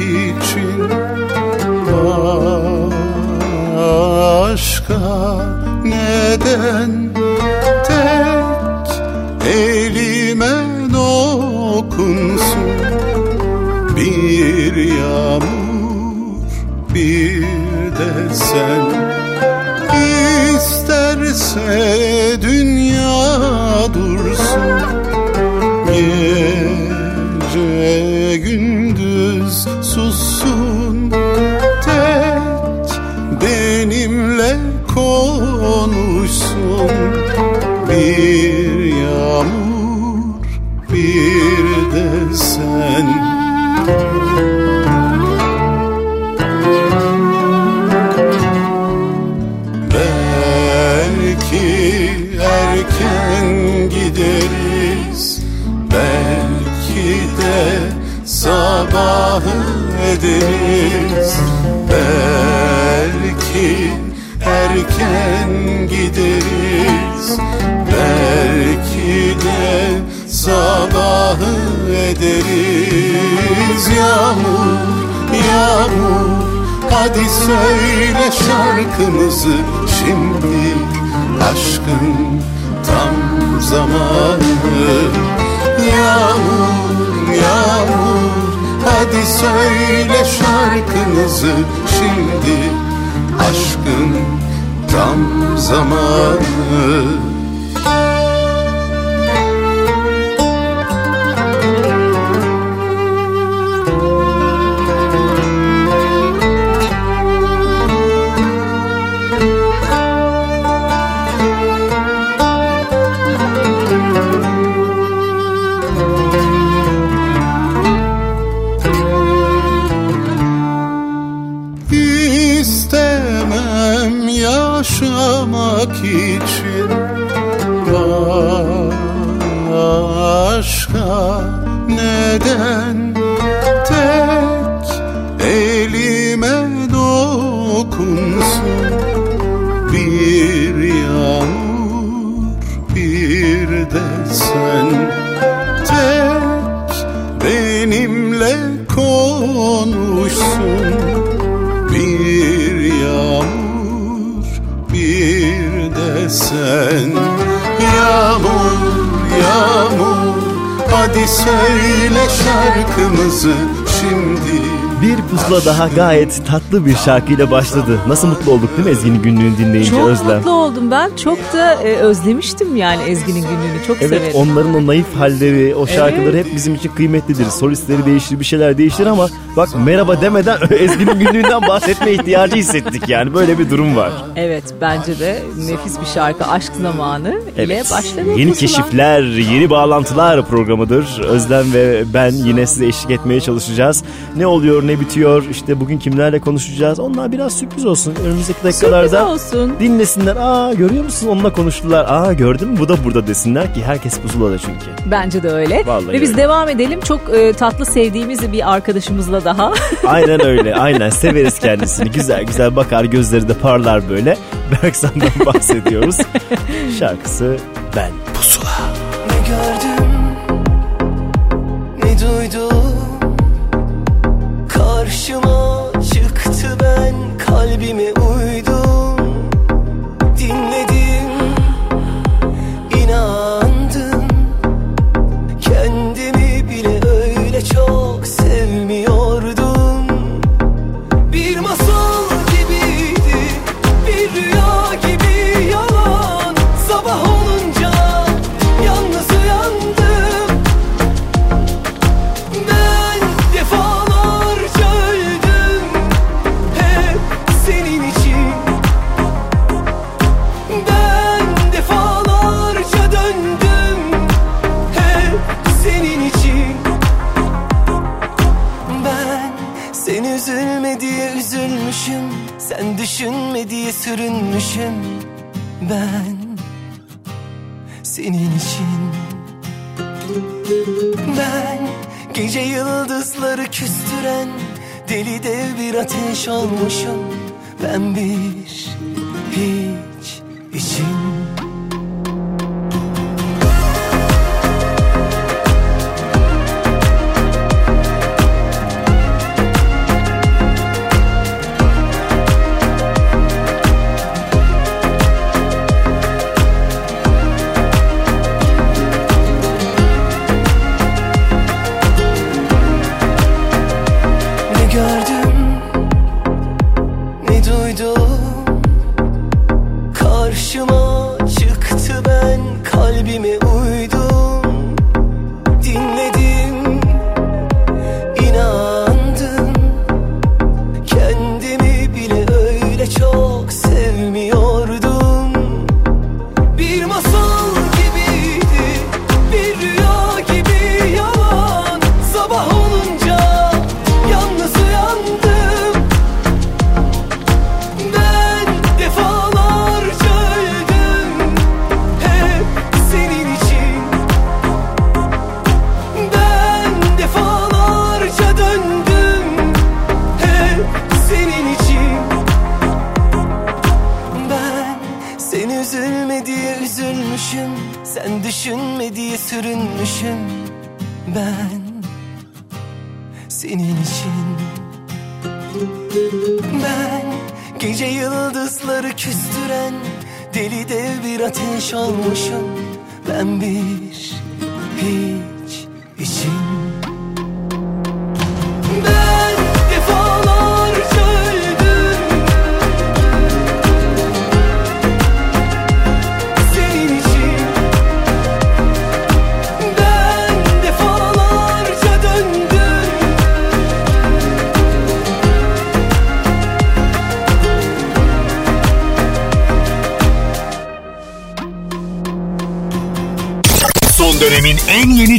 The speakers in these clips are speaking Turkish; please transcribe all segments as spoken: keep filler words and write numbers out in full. İçin başka neden tek elime dokunsun bir yağmur bir de sen, isterse dünya dursun gece gündüz sussun, tek benimle konuşsun bir yağmur bir de sen. Belki erken gideriz, belki de sabahı ederiz. Belki erken gideriz, belki de sabahı ederiz. Yağmur, yağmur, hadi söyle şarkımızı şimdi, aşkın tam zamanı. Yağmur, yağmur, hadi söyle şarkımızı şimdi, aşkın tam zamanı. Yaşamak için başka neden tek elime dokunsun bir yağmur bir de sen, tek benimle konuşsun bir yağmur bir de sen. Yağmur, yağmur, hadi söyle şarkımızı şimdi. Bir pusula daha gayet tatlı bir şarkıyla başladı. Nasıl mutlu olduk değil mi Ezgi'nin günlüğünü dinleyince çok Özlem? Çok mutlu oldum ben. Çok da e, özlemiştim yani Ezgi'nin günlüğünü. Çok evet, severim. Evet, onların o naif halleri, o şarkıları evet, hep bizim için kıymetlidir. Solistleri değişir, bir şeyler değişir ama bak merhaba demeden Ezgi'nin günlüğünden bahsetme ihtiyacı hissettik yani. Böyle bir durum var. Evet, bence de nefis bir şarkı. Aşk Zamanı evet, ile başladı. Yeni keşifler, yeni bağlantılar programıdır. Özlem ve ben yine size eşlik etmeye çalışacağız. Ne oluyor, ne bitiyor, işte bugün kimlerle konuşacağız, onlar biraz sürpriz olsun. Önümüzdeki dakikalarda dinlesinler, aa görüyor musun onunla konuştular, aa gördün mü bu da burada desinler ki herkes pusulada çünkü. Bence de öyle. Vallahi ve öyle. Biz devam edelim, çok e, tatlı sevdiğimiz bir arkadaşımızla daha. Aynen öyle, aynen severiz kendisini, güzel güzel bakar, gözleri de parlar böyle. Berksan'dan bahsediyoruz. Şarkısı Ben Pusula. Ne gördüm, ne duydum, karşıma çıktı, ben kalbime uydum, dinledim, inandım, kendimi bile öyle çok sevmiyordum. Bir masal gibiydi, bir rüya gibi yalan, sabah olunca yalnız uyandım, ben defalarca öldüm. See düşünmüşüm, sen düşünme diye sürünmüşüm ben senin için. Ben gece yıldızları küstüren deli dev bir ateş olmuşum ben bir hiç için.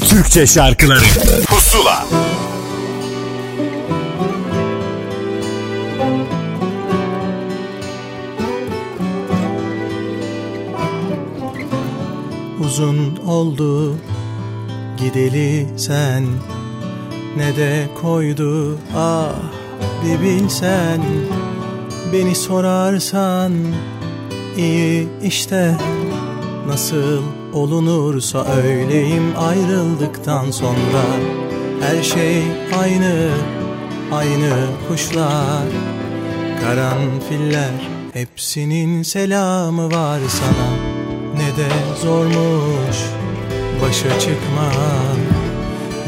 Türkçe şarkıları Pusula. Uzun oldu gideli sen, ne de koydu ah bir bilsen. Beni sorarsan iyi işte, nasıl olunursa öyleyim ayrıldıktan sonra. Her şey aynı, aynı kuşlar, karanfiller, hepsinin selamı var sana. Ne de zormuş başa çıkma,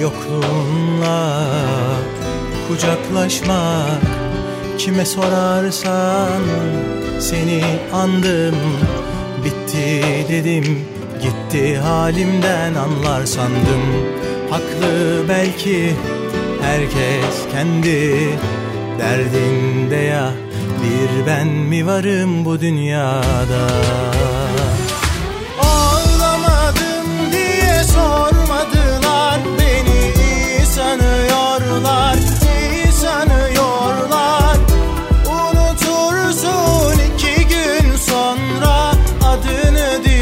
yokluğunla kucaklaşmak. Kime sorarsan seni andım, bitti dedim, gitti halimden, anlar sandım. Haklı belki herkes kendi derdinde ya, bir ben mi varım bu dünyada? Ağlamadım diye sormadılar, beni iyi sanıyorlar, iyi sanıyorlar. Unutursun iki gün sonra adını diye.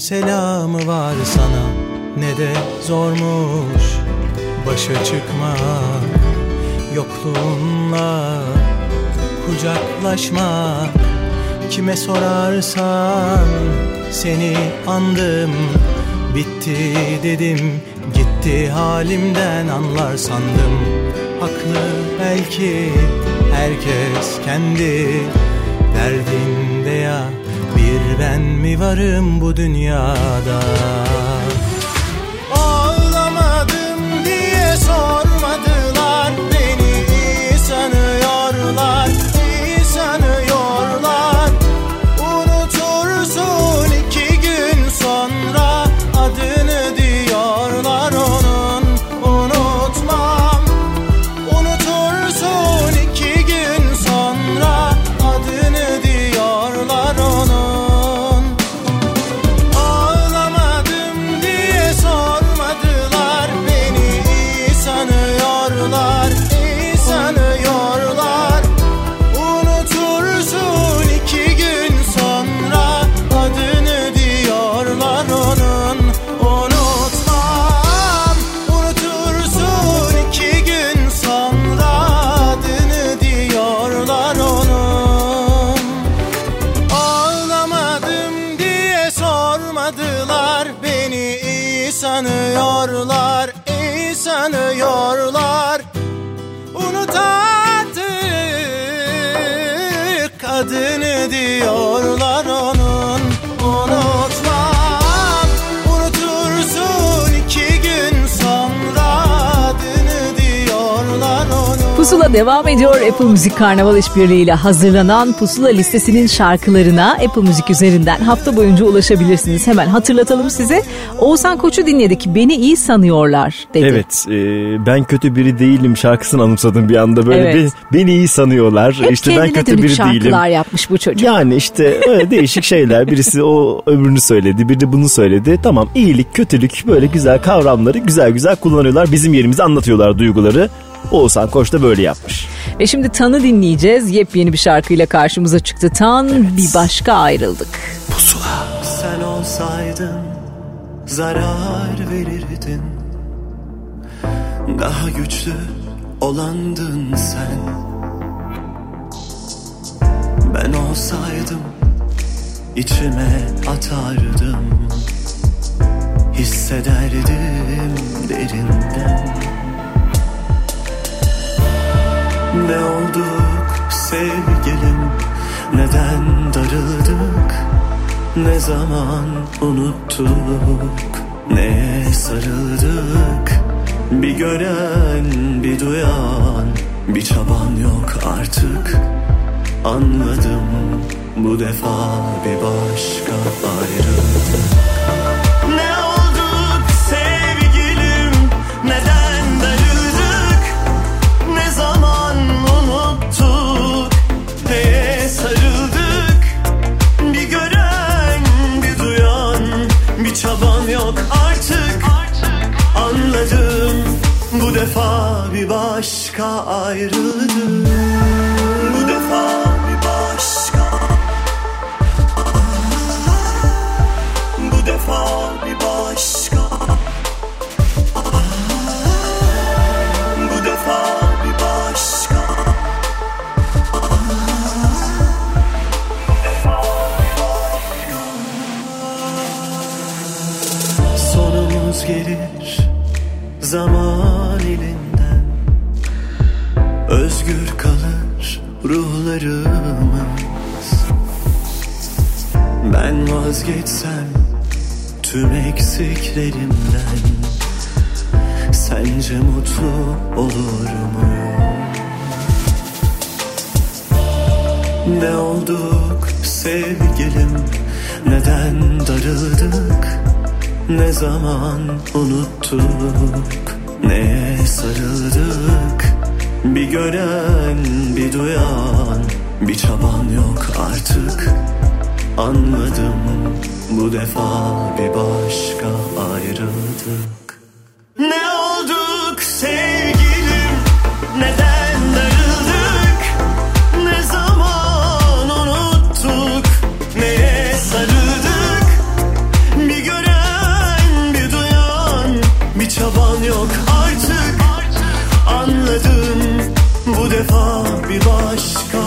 Selamı var sana, ne de zormuş başa çıkmak, yokluğunla kucaklaşmak. Kime sorarsan seni andım, bitti dedim, gitti halimden, anlar sandım. Haklı belki herkes kendi derdinde ya, bir ben mi varım bu dünyada? Ağlamadım diye sormadılar, beni iyi sanıyorlar, iyi sanıyorlar. Unutursun iki gün sonra adını diyorlar onun, unutmam. Unutursun iki gün sonra adını diyorlar onun. Ağlamadım diye sormadılar, beni iyi sanıyorlar, iyi sanıyorlar. Unutursun iki gün sonra adını diyorlar onun, unutmam. Unutursun iki gün sonra adını diyorlar onun. Ağlamadım diye sormadılar, beni iyi sanıyorlar, iyi sanıyorlar. Unut artık adını diyorlar onun, unutmam. Unutursun iki gün sonra adını diyorlar onun. Pusula devam ediyor. Apple Music Karnaval işbirliğiyle hazırlanan Pusula listesinin şarkılarına Apple Music üzerinden hafta boyunca ulaşabilirsiniz. Hemen hatırlatalım size. Oğuzhan Koç'u dinledik. Beni iyi sanıyorlar dedi. Evet, e, ben kötü biri değilim şarkısını anımsadım bir anda böyle. Evet. bir, beni iyi sanıyorlar. Hep işte ben kötü biri şarkılar değilim. Şarkılar yapmış bu çocuk. Yani işte öyle değişik şeyler. Birisi o öbürünü söyledi, biri de bunu söyledi. Tamam, iyilik, kötülük, böyle güzel kavramları güzel güzel kullanıyorlar. Bizim yerimize anlatıyorlar duyguları. Oğuzhan Koç da böyle yapmış. Ve şimdi Tan'ı dinleyeceğiz. Yepyeni bir şarkıyla karşımıza çıktı Tan. Evet. Bir başka ayrıldık. Pusula. Sen olsaydın zarar verirdin. Daha güçlü olandın sen. Ben olsaydım içime atardım. Hissederdim derinden. Ne olduk sevgilim, neden darıldık, ne zaman unuttuk, neye sarıldık? Bir gören, bir duyan, bir çaban yok artık. Anladım, bu defa bir başka ayrılık. Ne olduk sevgilim, neden darıldık, ne zaman sarıldık, bir gören, bir duyan, bir çaban yok artık. Anladım, bu defa bir başka ayrıldım. Bu defa bir başka, bu defa bir başka, bu defa bir başka. Gelir zaman elinden, özgür kalır ruhlarımız. Ben vazgeçsem tüm eksiklerimden, sence mutlu olur mu? Ne olduk sevgilim, neden darıldık, ne zaman unuttuk, neye sarıldık? Bir gören, bir duyan, bir çaban yok artık. Anladım, bu defa bir başka ayrıldık. Ne olduk sevgilim, neden darıldık, ne zaman unuttuk, neye sarıldık? Çaban yok artık, anladım, bu defa bir başka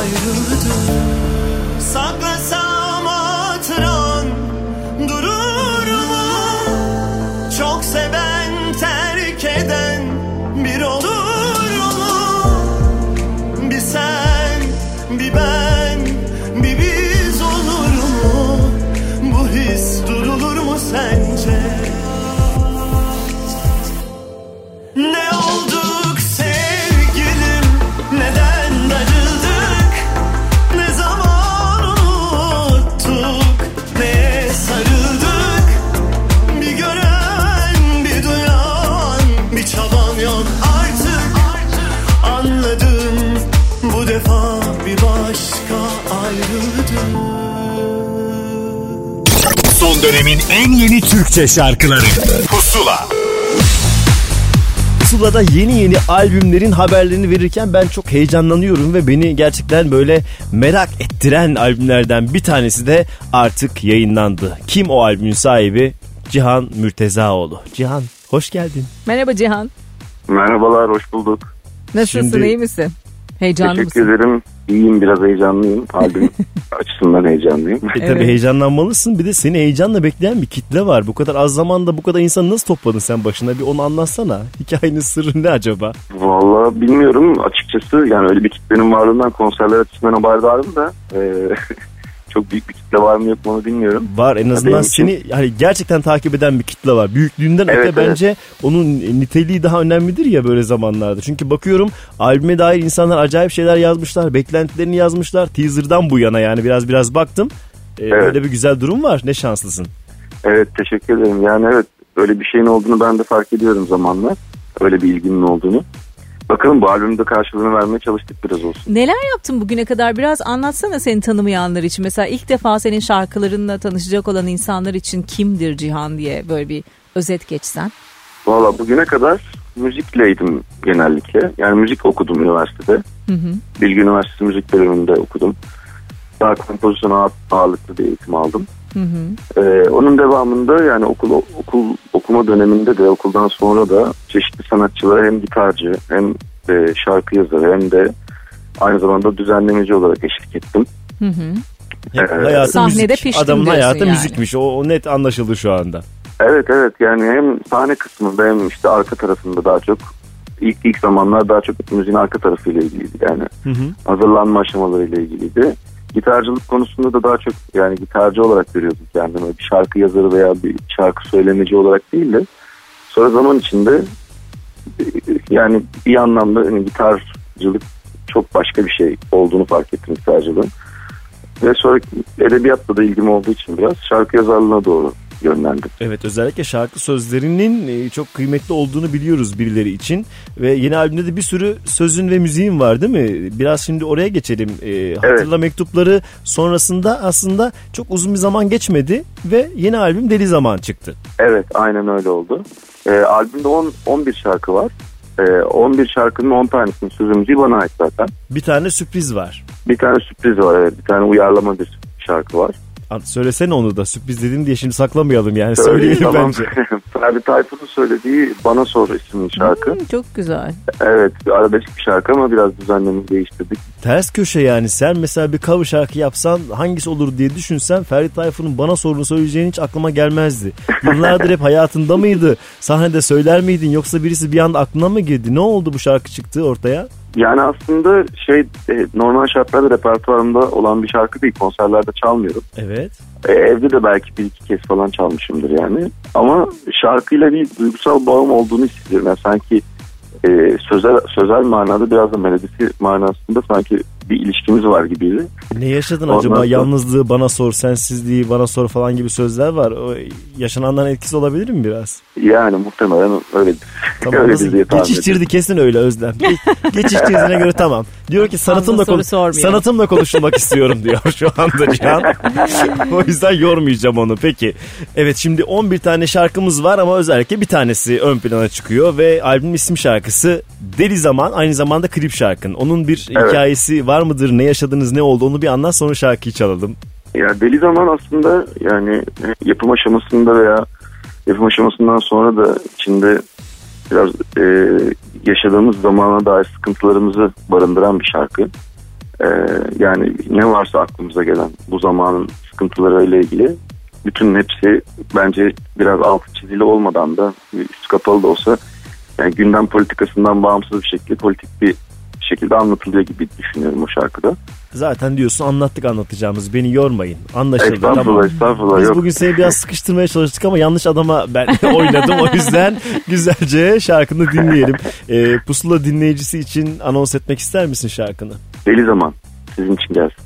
ayrıldım. dönemin en yeni Türkçe şarkıları Pusula. Pusula'da yeni yeni albümlerin haberlerini verirken ben çok heyecanlanıyorum ve beni gerçekten böyle merak ettiren albümlerden bir tanesi de artık yayınlandı. Kim o albümün sahibi? Cihan Mürtezaoğlu. Cihan, hoş geldin. Merhaba Cihan. Merhabalar, hoş bulduk. Nasılsın, Şimdi... iyi misin? Heyecanlı Teşekkür mısın? ederim. İyiyim, biraz heyecanlıyım. Albüm açısından heyecanlıyım. E evet. Tabii heyecanlanmalısın. Bir de seni heyecanla bekleyen bir kitle var. Bu kadar az zamanda bu kadar insanı nasıl topladın sen başına? Bir onu anlatsana. Hikayenin sırrı ne acaba? Vallahi bilmiyorum. Açıkçası yani öyle bir kitlenin varlığından konserler açısından haberdarım da... E, çok büyük bir kitle var mı yok mu onu bilmiyorum. Var, en azından yani seni için... hani gerçekten takip eden bir kitle var. Büyüklüğünden evet, öte evet. Bence onun niteliği daha önemlidir ya böyle zamanlarda. Çünkü bakıyorum albüme dair insanlar acayip şeyler yazmışlar. Beklentilerini yazmışlar. Teaser'dan bu yana yani biraz biraz baktım. Ee, evet. Böyle bir güzel durum var. Ne şanslısın. Evet, teşekkür ederim. Yani evet, öyle bir şeyin olduğunu ben de fark ediyorum zamanla. Öyle bir ilginin olduğunu. Bakalım, bu albümde karşılığını vermeye çalıştık biraz olsun. Neler yaptın bugüne kadar? Biraz anlatsana seni tanımayanlar için. Mesela ilk defa senin şarkılarınla tanışacak olan insanlar için kimdir Cihan diye böyle bir özet geçsen. Valla bugüne kadar müzikleydim genellikle. Yani müzik okudum üniversitede. Hı hı. Bilgi Üniversitesi müzik bölümünde okudum. Daha kompozisyona ağırlıklı bir eğitim aldım. Hı hı. Ee, onun devamında yani okul okul okuma döneminde de okuldan sonra da çeşitli sanatçılara hem gitarcı hem e, şarkı yazarı hem de aynı zamanda düzenlemeci olarak eşlik ettim. Hı hı. Ee, hayatı sahnede müzik. Adamın hayatı yani müzikmiş. O, o net anlaşıldı şu anda. Evet evet, yani hem sahne kısmında hem işte arka tarafında daha çok ilk ilk zamanlar daha çok müziğin arka tarafıyla ilgiliydi yani. Hı hı. Hazırlanma aşamalarıyla ilgiliydi. Gitarcılık konusunda da daha çok yani gitarcı olarak görüyorduk kendimi. Bir şarkı yazarı veya bir şarkı söylemeci olarak değil de sonra zaman içinde yani bir anlamda yani gitarcılık çok başka bir şey olduğunu fark ettim gitarcılığın. Ve sonra edebiyatla da ilgim olduğu için biraz şarkı yazarlığına doğru yönlendim. Evet, özellikle şarkı sözlerinin çok kıymetli olduğunu biliyoruz birileri için ve yeni albümde de bir sürü sözün ve müziğin var değil mi? Biraz şimdi oraya geçelim. Ee, Hatırla evet. Mektupları sonrasında aslında çok uzun bir zaman geçmedi ve yeni albüm Deli Zaman çıktı. Evet, aynen öyle oldu. Ee, albümde on bir şarkı var. Ee, on bir şarkının on tanesinin sözü müziği bana ait zaten. Bir tane sürpriz var. Bir tane sürpriz var, evet. Bir tane uyarlama bir şarkı var. Söylesene onu da, sürpriz dedim diye şimdi saklamayalım yani. Söyleyelim tamam. Bence. Ferit Tayfun'un söylediği Bana Sor isimli şarkı. Hmm, çok güzel. Evet, arabesk bir şarkı ama biraz düzenlemini değiştirdik. Ters köşe yani, sen mesela bir cover şarkı yapsan hangisi olur diye düşünsen Ferit Tayfun'un Bana Sor'unu söyleyeceğin hiç aklıma gelmezdi. Yıllardır hep hayatında mıydı? Sahnede söyler miydin yoksa birisi bir anda aklına mı girdi? Ne oldu bu şarkı çıktı ortaya? Yani aslında şey, normal şartlarda repertuarımda olan bir şarkı değil. Konserlerde çalmıyorum. Evet. Evde de belki bir iki kez falan çalmışımdır yani. Ama şarkıyla bir duygusal bağım olduğunu hissediyorum. Yani sanki e, sözel, sözel manada biraz da melodisi manasında sanki bir ilişkimiz var gibiydi. Ne yaşadın ondan acaba? Sonra... Yalnızlığı, bana sor, sensizliği, bana sor falan gibi sözler var. O yaşananların etkisi olabilir mi biraz? Yani muhtemelen öyle. Tamam, öyle geçiştirdi kesin öyle Özlem. Geçiştirdiğine göre tamam. Diyor ki sanatımla, konu- sanatımla konuşulmak istiyorum diyor şu anda Cihan. O yüzden yormayacağım onu. Peki. Evet, şimdi on bir tane şarkımız var ama özellikle bir tanesi ön plana çıkıyor ve albümün isim şarkısı Deli Zaman, aynı zamanda klip şarkın. Onun bir evet. hikayesi var. Var mıdır? Ne yaşadınız? Ne oldu? Onu bir anlat, sonra şarkıyı çalalım. Ya Deli Zaman aslında yani yapım aşamasında veya yapım aşamasından sonra da içinde biraz e, yaşadığımız zamana dair sıkıntılarımızı barındıran bir şarkı. E, yani ne varsa aklımıza gelen bu zamanın sıkıntılarıyla ilgili bütün hepsi bence biraz altı çizili olmadan da üst kapalı da olsa yani gündem politikasından bağımsız bir şekilde politik bir şekilde anlatılıyor gibi düşünüyorum o şarkıda. Zaten diyorsun anlattık anlatacağımız, beni yormayın. Anlaşıldı. Estağfurullah, estağfurullah. Biz yok. Bugün seni biraz sıkıştırmaya çalıştık ama yanlış adama ben oynadım. O yüzden güzelce şarkını dinleyelim. E, Pusula dinleyicisi için anons etmek ister misin şarkını? Deli Zaman sizin için gelsin.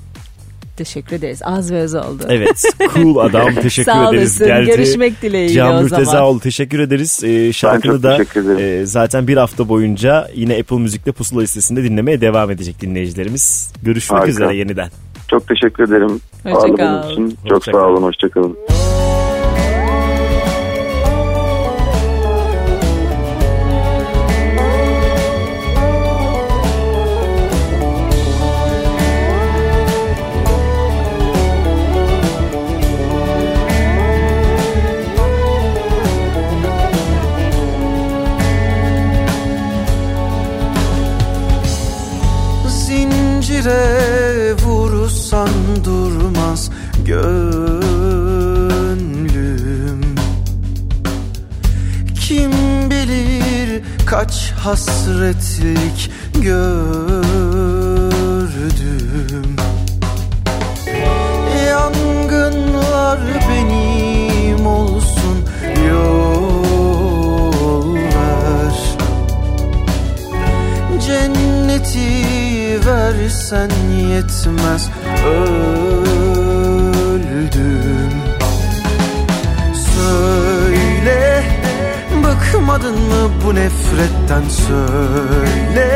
Teşekkür ederiz. Az ve öz oldu. Evet. Cool adam. Teşekkür sağ ederiz. Sağ olasın. Görüşmek dileğiyle Cihan o zaman. Cihan Mürtezaoğlu. Teşekkür ederiz. Ee, şarkını da e, zaten bir hafta boyunca yine Apple Music'te Pusula listesinde dinlemeye devam edecek dinleyicilerimiz. Görüşmek Harika. üzere yeniden. Çok teşekkür ederim. Hoşçakalın. Çok sağ olun. Hoşçakalın. kaç hasretlik gördüm. Yangınlar benim olsun, yollar cenneti versen yetmez, öldüm. Söyle, bıkmadın mı bu nefretten, söyle,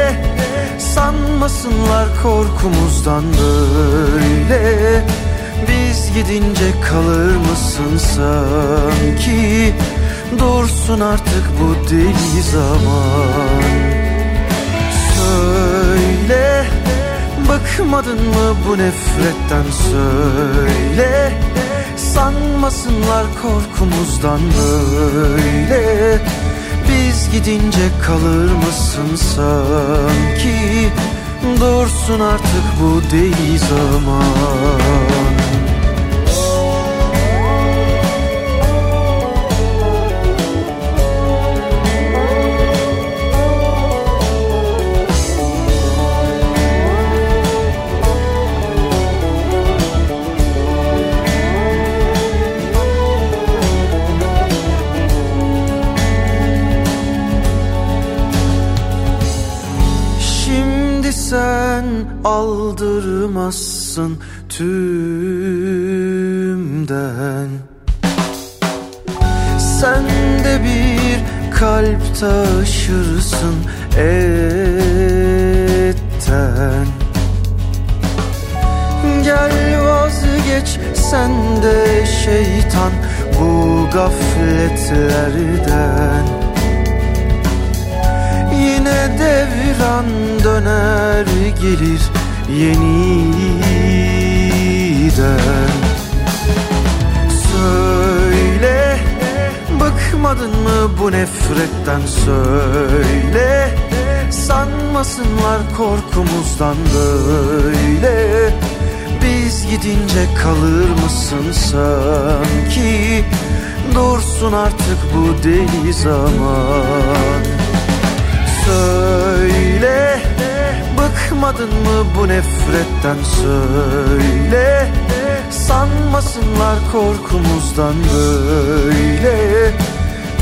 sanmasınlar korkumuzdan böyle. Biz gidince kalır mısın sanki, dursun artık bu deli zaman. Söyle, bıkmadın mı bu nefretten, söyle, sanmasınlar korkumuzdan böyle. Biz gidince kalır mısın sanki, dursun artık bu deli zaman. Sen aldırmazsın tümden, sen de bir kalp taşırsın etten. Gel vazgeç sen de şeytan bu gafletlerden. Yine devran döner gelir yeniden. Söyle, bıkmadın mı bu nefretten, söyle, sanmasınlar korkumuzdan böyle. Biz gidince kalır mısın sanki, dursun artık bu deli zaman. Söyle, bıkmadın mı bu nefretten, söyle, sanmasınlar korkumuzdan böyle.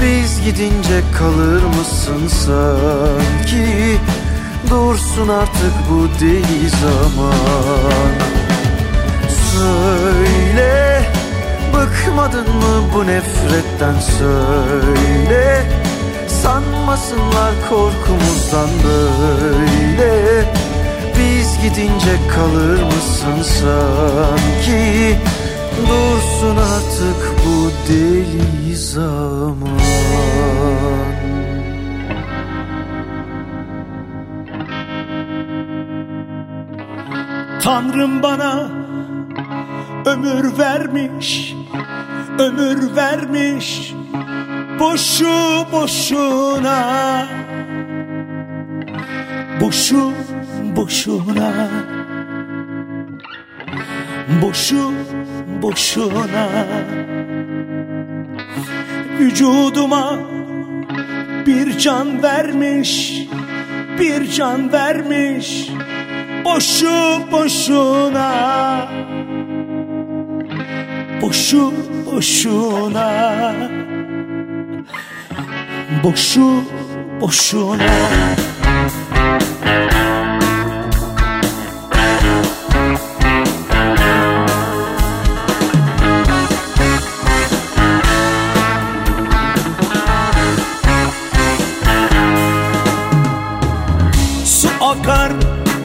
Biz gidince kalır mısın sanki, dursun artık bu deli zaman. Söyle, bıkmadın mı bu nefretten, söyle, sanmasınlar korkumuzdan böyle. Biz gidince kalır mısın sanki, dursun artık bu deli zaman. Tanrım bana ömür vermiş, ömür vermiş boşu boşuna, boşu boşuna, boşu boşuna. Vücuduma bir can vermiş, bir can vermiş boşu boşuna, boşu boşuna, boşu boşuna. Su akar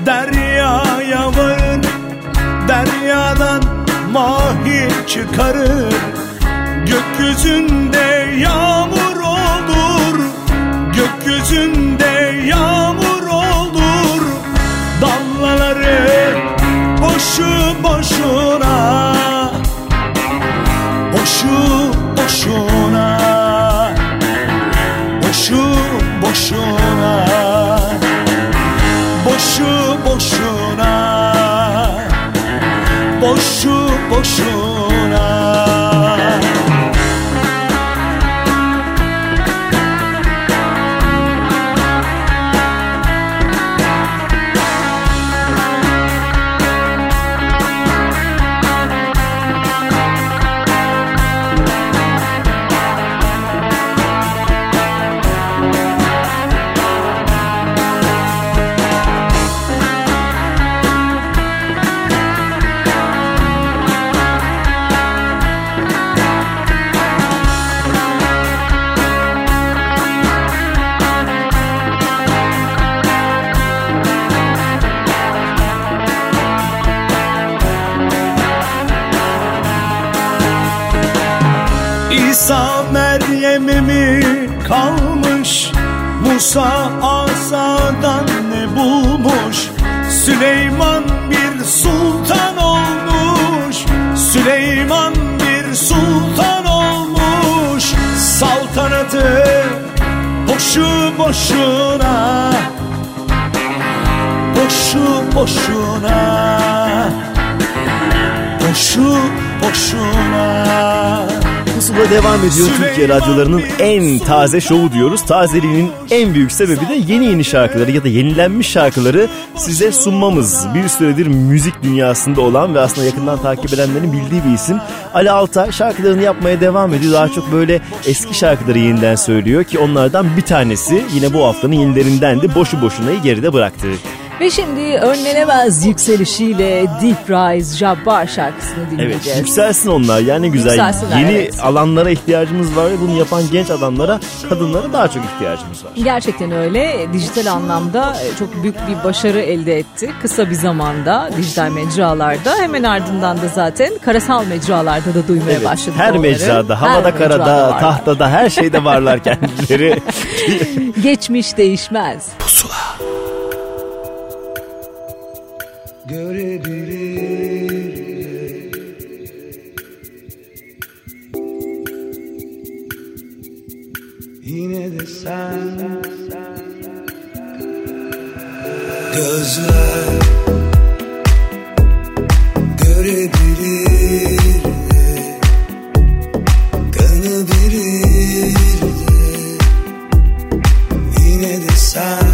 deryaya varır, deryadan mahi çıkarır. Gökyüzünde yağmur olur, gökyüzünde yağmur olur. Damlaları boşu boşuna, boşu boşuna, boşu boşuna, boşu boşuna, boşu boşuna. İsa Meryem'imi kalmış, Musa asadan ne bulmuş, Süleyman bir sultan olmuş, Süleyman bir sultan olmuş. Saltanatı boşu boşuna, boşu boşuna, boşu boşuna. Pusula devam ediyor. Süleyman Türkiye radyolarının en taze şovu diyoruz. Tazeliğinin en büyük sebebi de yeni yeni şarkıları ya da yenilenmiş şarkıları size sunmamız. Bir süredir müzik dünyasında olan ve aslında yakından takip edenlerin bildiği bir isim. Ali Altay şarkılarını yapmaya devam ediyor. Daha çok böyle eski şarkıları yeniden söylüyor ki onlardan bir tanesi yine bu haftanın yenilerindendi. Boşu Boşuna'yı geride bıraktı. Ve şimdi önlenemez yükselişiyle Deep Rise Jabbar şarkısını dinleyeceğiz. Evet, yükselsin onlar yani güzel. Yükselsinler, yeni evet. Alanlara ihtiyacımız var ve bunu yapan genç adamlara, kadınlara daha çok ihtiyacımız var. Gerçekten öyle. Dijital anlamda çok büyük bir başarı elde etti. Kısa bir zamanda dijital mecralarda, hemen ardından da zaten karasal mecralarda da duymaya evet, başladık. Her onları. Mecrada, havada, her karada, mecrada tahtada, her şeyde varlar kendileri. Geçmiş değişmez. Pusula. Görebilir yine de sen, gözler görebilir de, kanabilir de, yine de sen.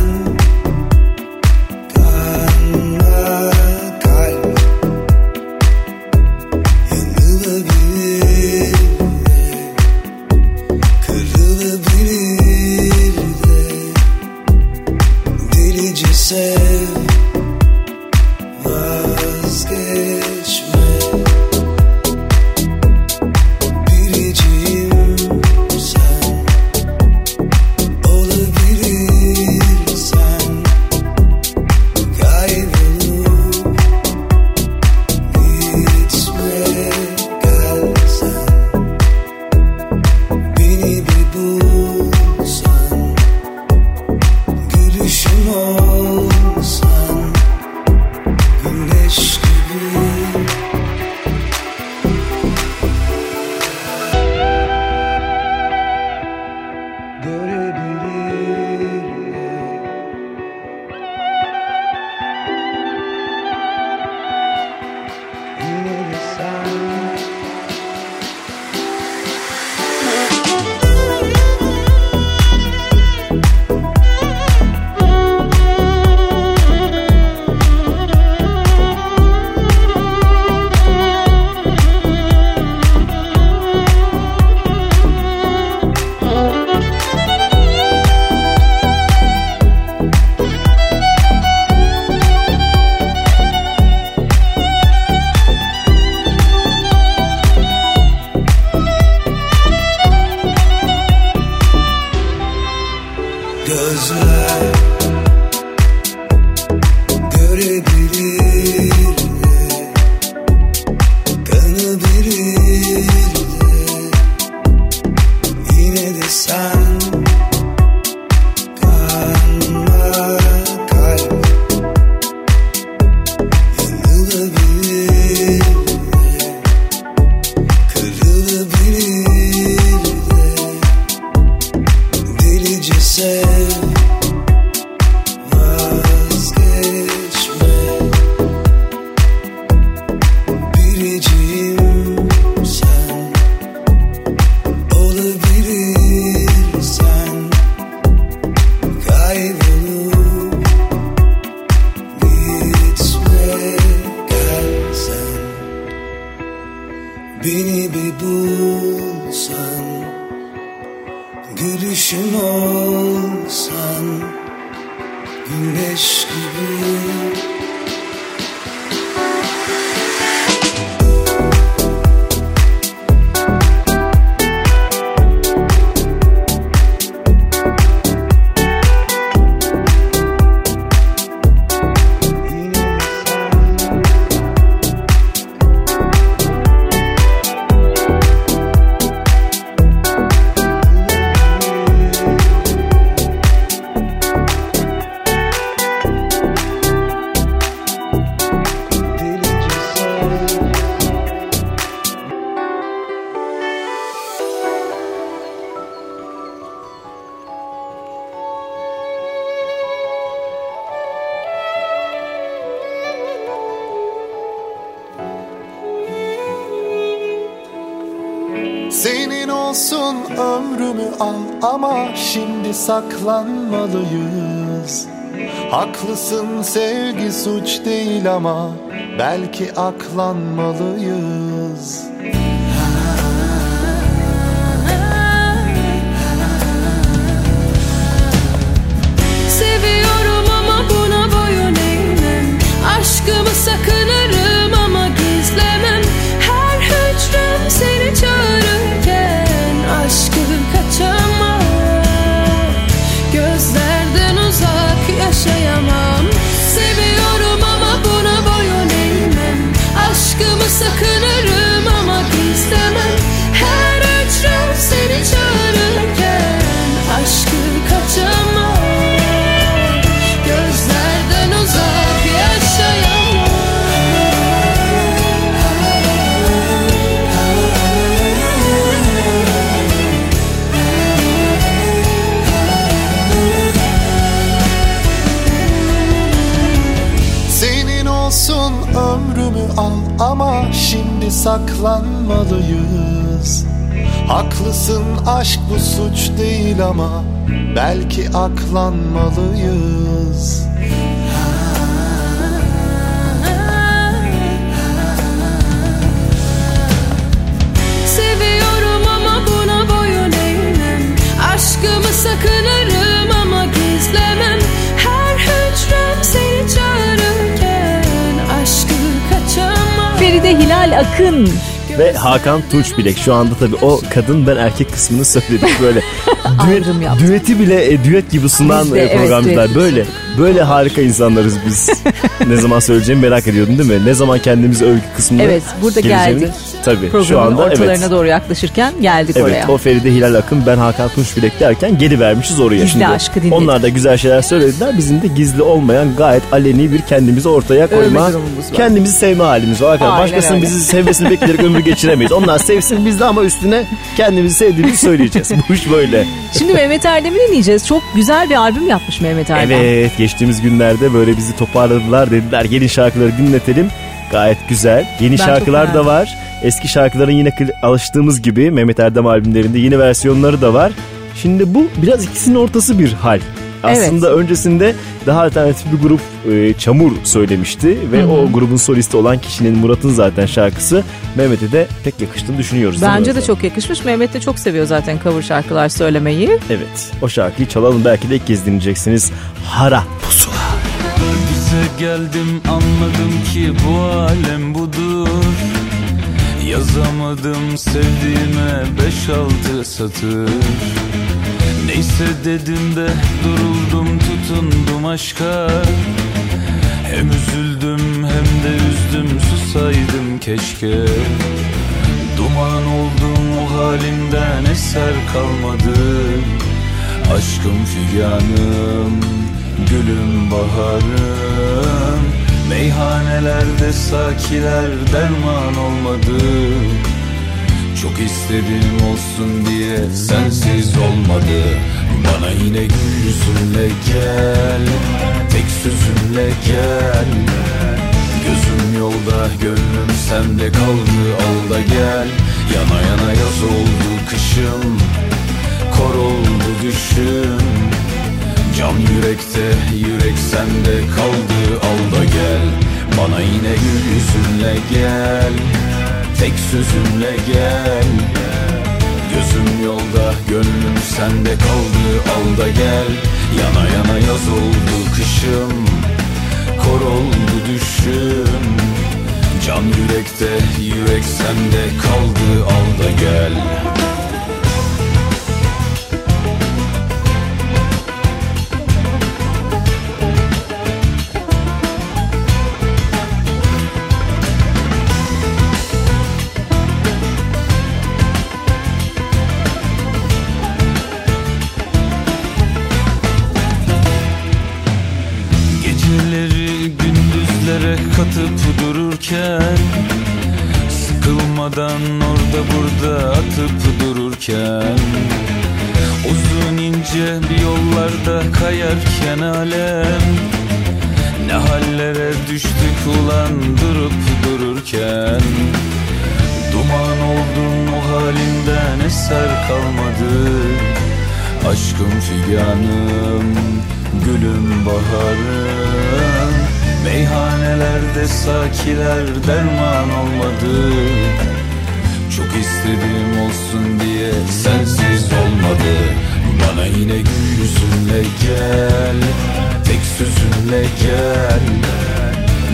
Senin olsun ömrümü al ama şimdi saklanmalıyız. Haklısın, sevgi suç değil ama belki aklanmalıyız. Seviyorum ama buna boyun eğmem. Aşkımı sakınırım ama gizlemem. Her hücrem seni çağırırken aşkım kaçamam. Gözlerden uzak yaşayamam. Seviyorum ama buna boyun eğmem. Aşkımı sakınırım ama gizlemem. Her hücrem seni çağırırken aşkım kaçamam. Ama şimdi saklanmalıyız. Haklısın, aşk bu suç değil ama belki aklanmalıyız. Seviyorum ama buna boyun eğmem. Aşkımı sakınırım ama gizlemem. Her hücrem seni çağırırken aşkımı kaçamam. Feride Hilal Akın ve Hakan Tunçbilek. Şu anda tabii o kadın ben erkek kısmını söyledik böyle. Düet, düeti bile e, düet gibisinden e, programcılar. Evet, böyle böyle harika insanlarız biz. Ne zaman söyleyeceğimi merak ediyordun değil mi? Ne zaman kendimizi övgü kısmına geleceğimiz. Evet, burada geldik. Tabii programın şu anda ortalarına evet. doğru yaklaşırken geldik evet, oraya. Evet, o Feride Hilal Akın ben Hakan Tunçbilek derken gelivermişiz oraya. Gizli aşkı dinledik. Onlar da güzel şeyler söylediler. Bizim de gizli olmayan gayet aleni bir kendimizi ortaya koyma, kendimizi sevme halimiz var. Aynen, başkasının öyle. Bizi sevmesini bekleyerek ömür geçiremeyiz. Onlar sevsin biz de ama üstüne kendimizi sevdiğimizi söyleyeceğiz. Bu iş böyle. Şimdi Mehmet Erdem'i dinleyeceğiz. Çok güzel bir albüm yapmış Mehmet Erdem. Evet, geçtiğimiz günlerde böyle bizi toparladılar, dediler gelin şarkıları dinletelim. Gayet güzel. Yeni ben şarkılar da var. Eski şarkıların yine alıştığımız gibi Mehmet Erdem albümlerinde yeni versiyonları da var. Şimdi bu biraz ikisinin ortası bir hal. Aslında evet. Öncesinde daha alternatif bir grup e, Çamur söylemişti ve hı-hı. o grubun solisti olan kişinin Murat'ın zaten şarkısı Mehmet'e de pek yakıştığını düşünüyoruz. Bence de çok yakışmış. Mehmet de çok seviyor zaten cover şarkılar söylemeyi. Evet. O şarkıyı çalalım. Belki de ilk kez dinleyeceksiniz. Hara Pusula. Bize geldim anladım ki bu alem budur. Yazamadım sevdiğime beş altı satır. Neyse dedim de duruldum tutundum aşka. Hem üzüldüm hem de üzdüm susaydım keşke. Duman oldum o halimden eser kalmadı. Aşkım figanım, gülüm baharım. Meyhanelerde sakiler derman olmadı. Çok istediğim olsun diye sensiz olmadı. Bana yine gül yüzünle gel, tek sözünle gel. Gözüm yolda, gönlüm sende kaldı, al da gel. Yana yana yaz oldu kışım, kor oldu düşüm. Can yürekte, yürek sende kaldı, al da gel. Bana yine gül yüzünle gel, tek sözümle gel. Gözüm yolda, gönlüm sende kaldı, al da gel. Yana yana yaz oldu kışım, kor oldu düşüm. Can yürekte, yürek sende kaldı, al da gel. Atıp dururken, sıkılmadan orada burada atıp dururken, uzun ince bir yollarda kayarken alem, ne hallere düştük ulan durup dururken. Duman oldun o halimden eser kalmadı. Aşkım figanım, gülüm baharım, meyhanelerde sakiler derman olmadı. Çok istediğim olsun diye sensiz olmadı. Bana yine gül yüzünle gel, tek sözünle gel.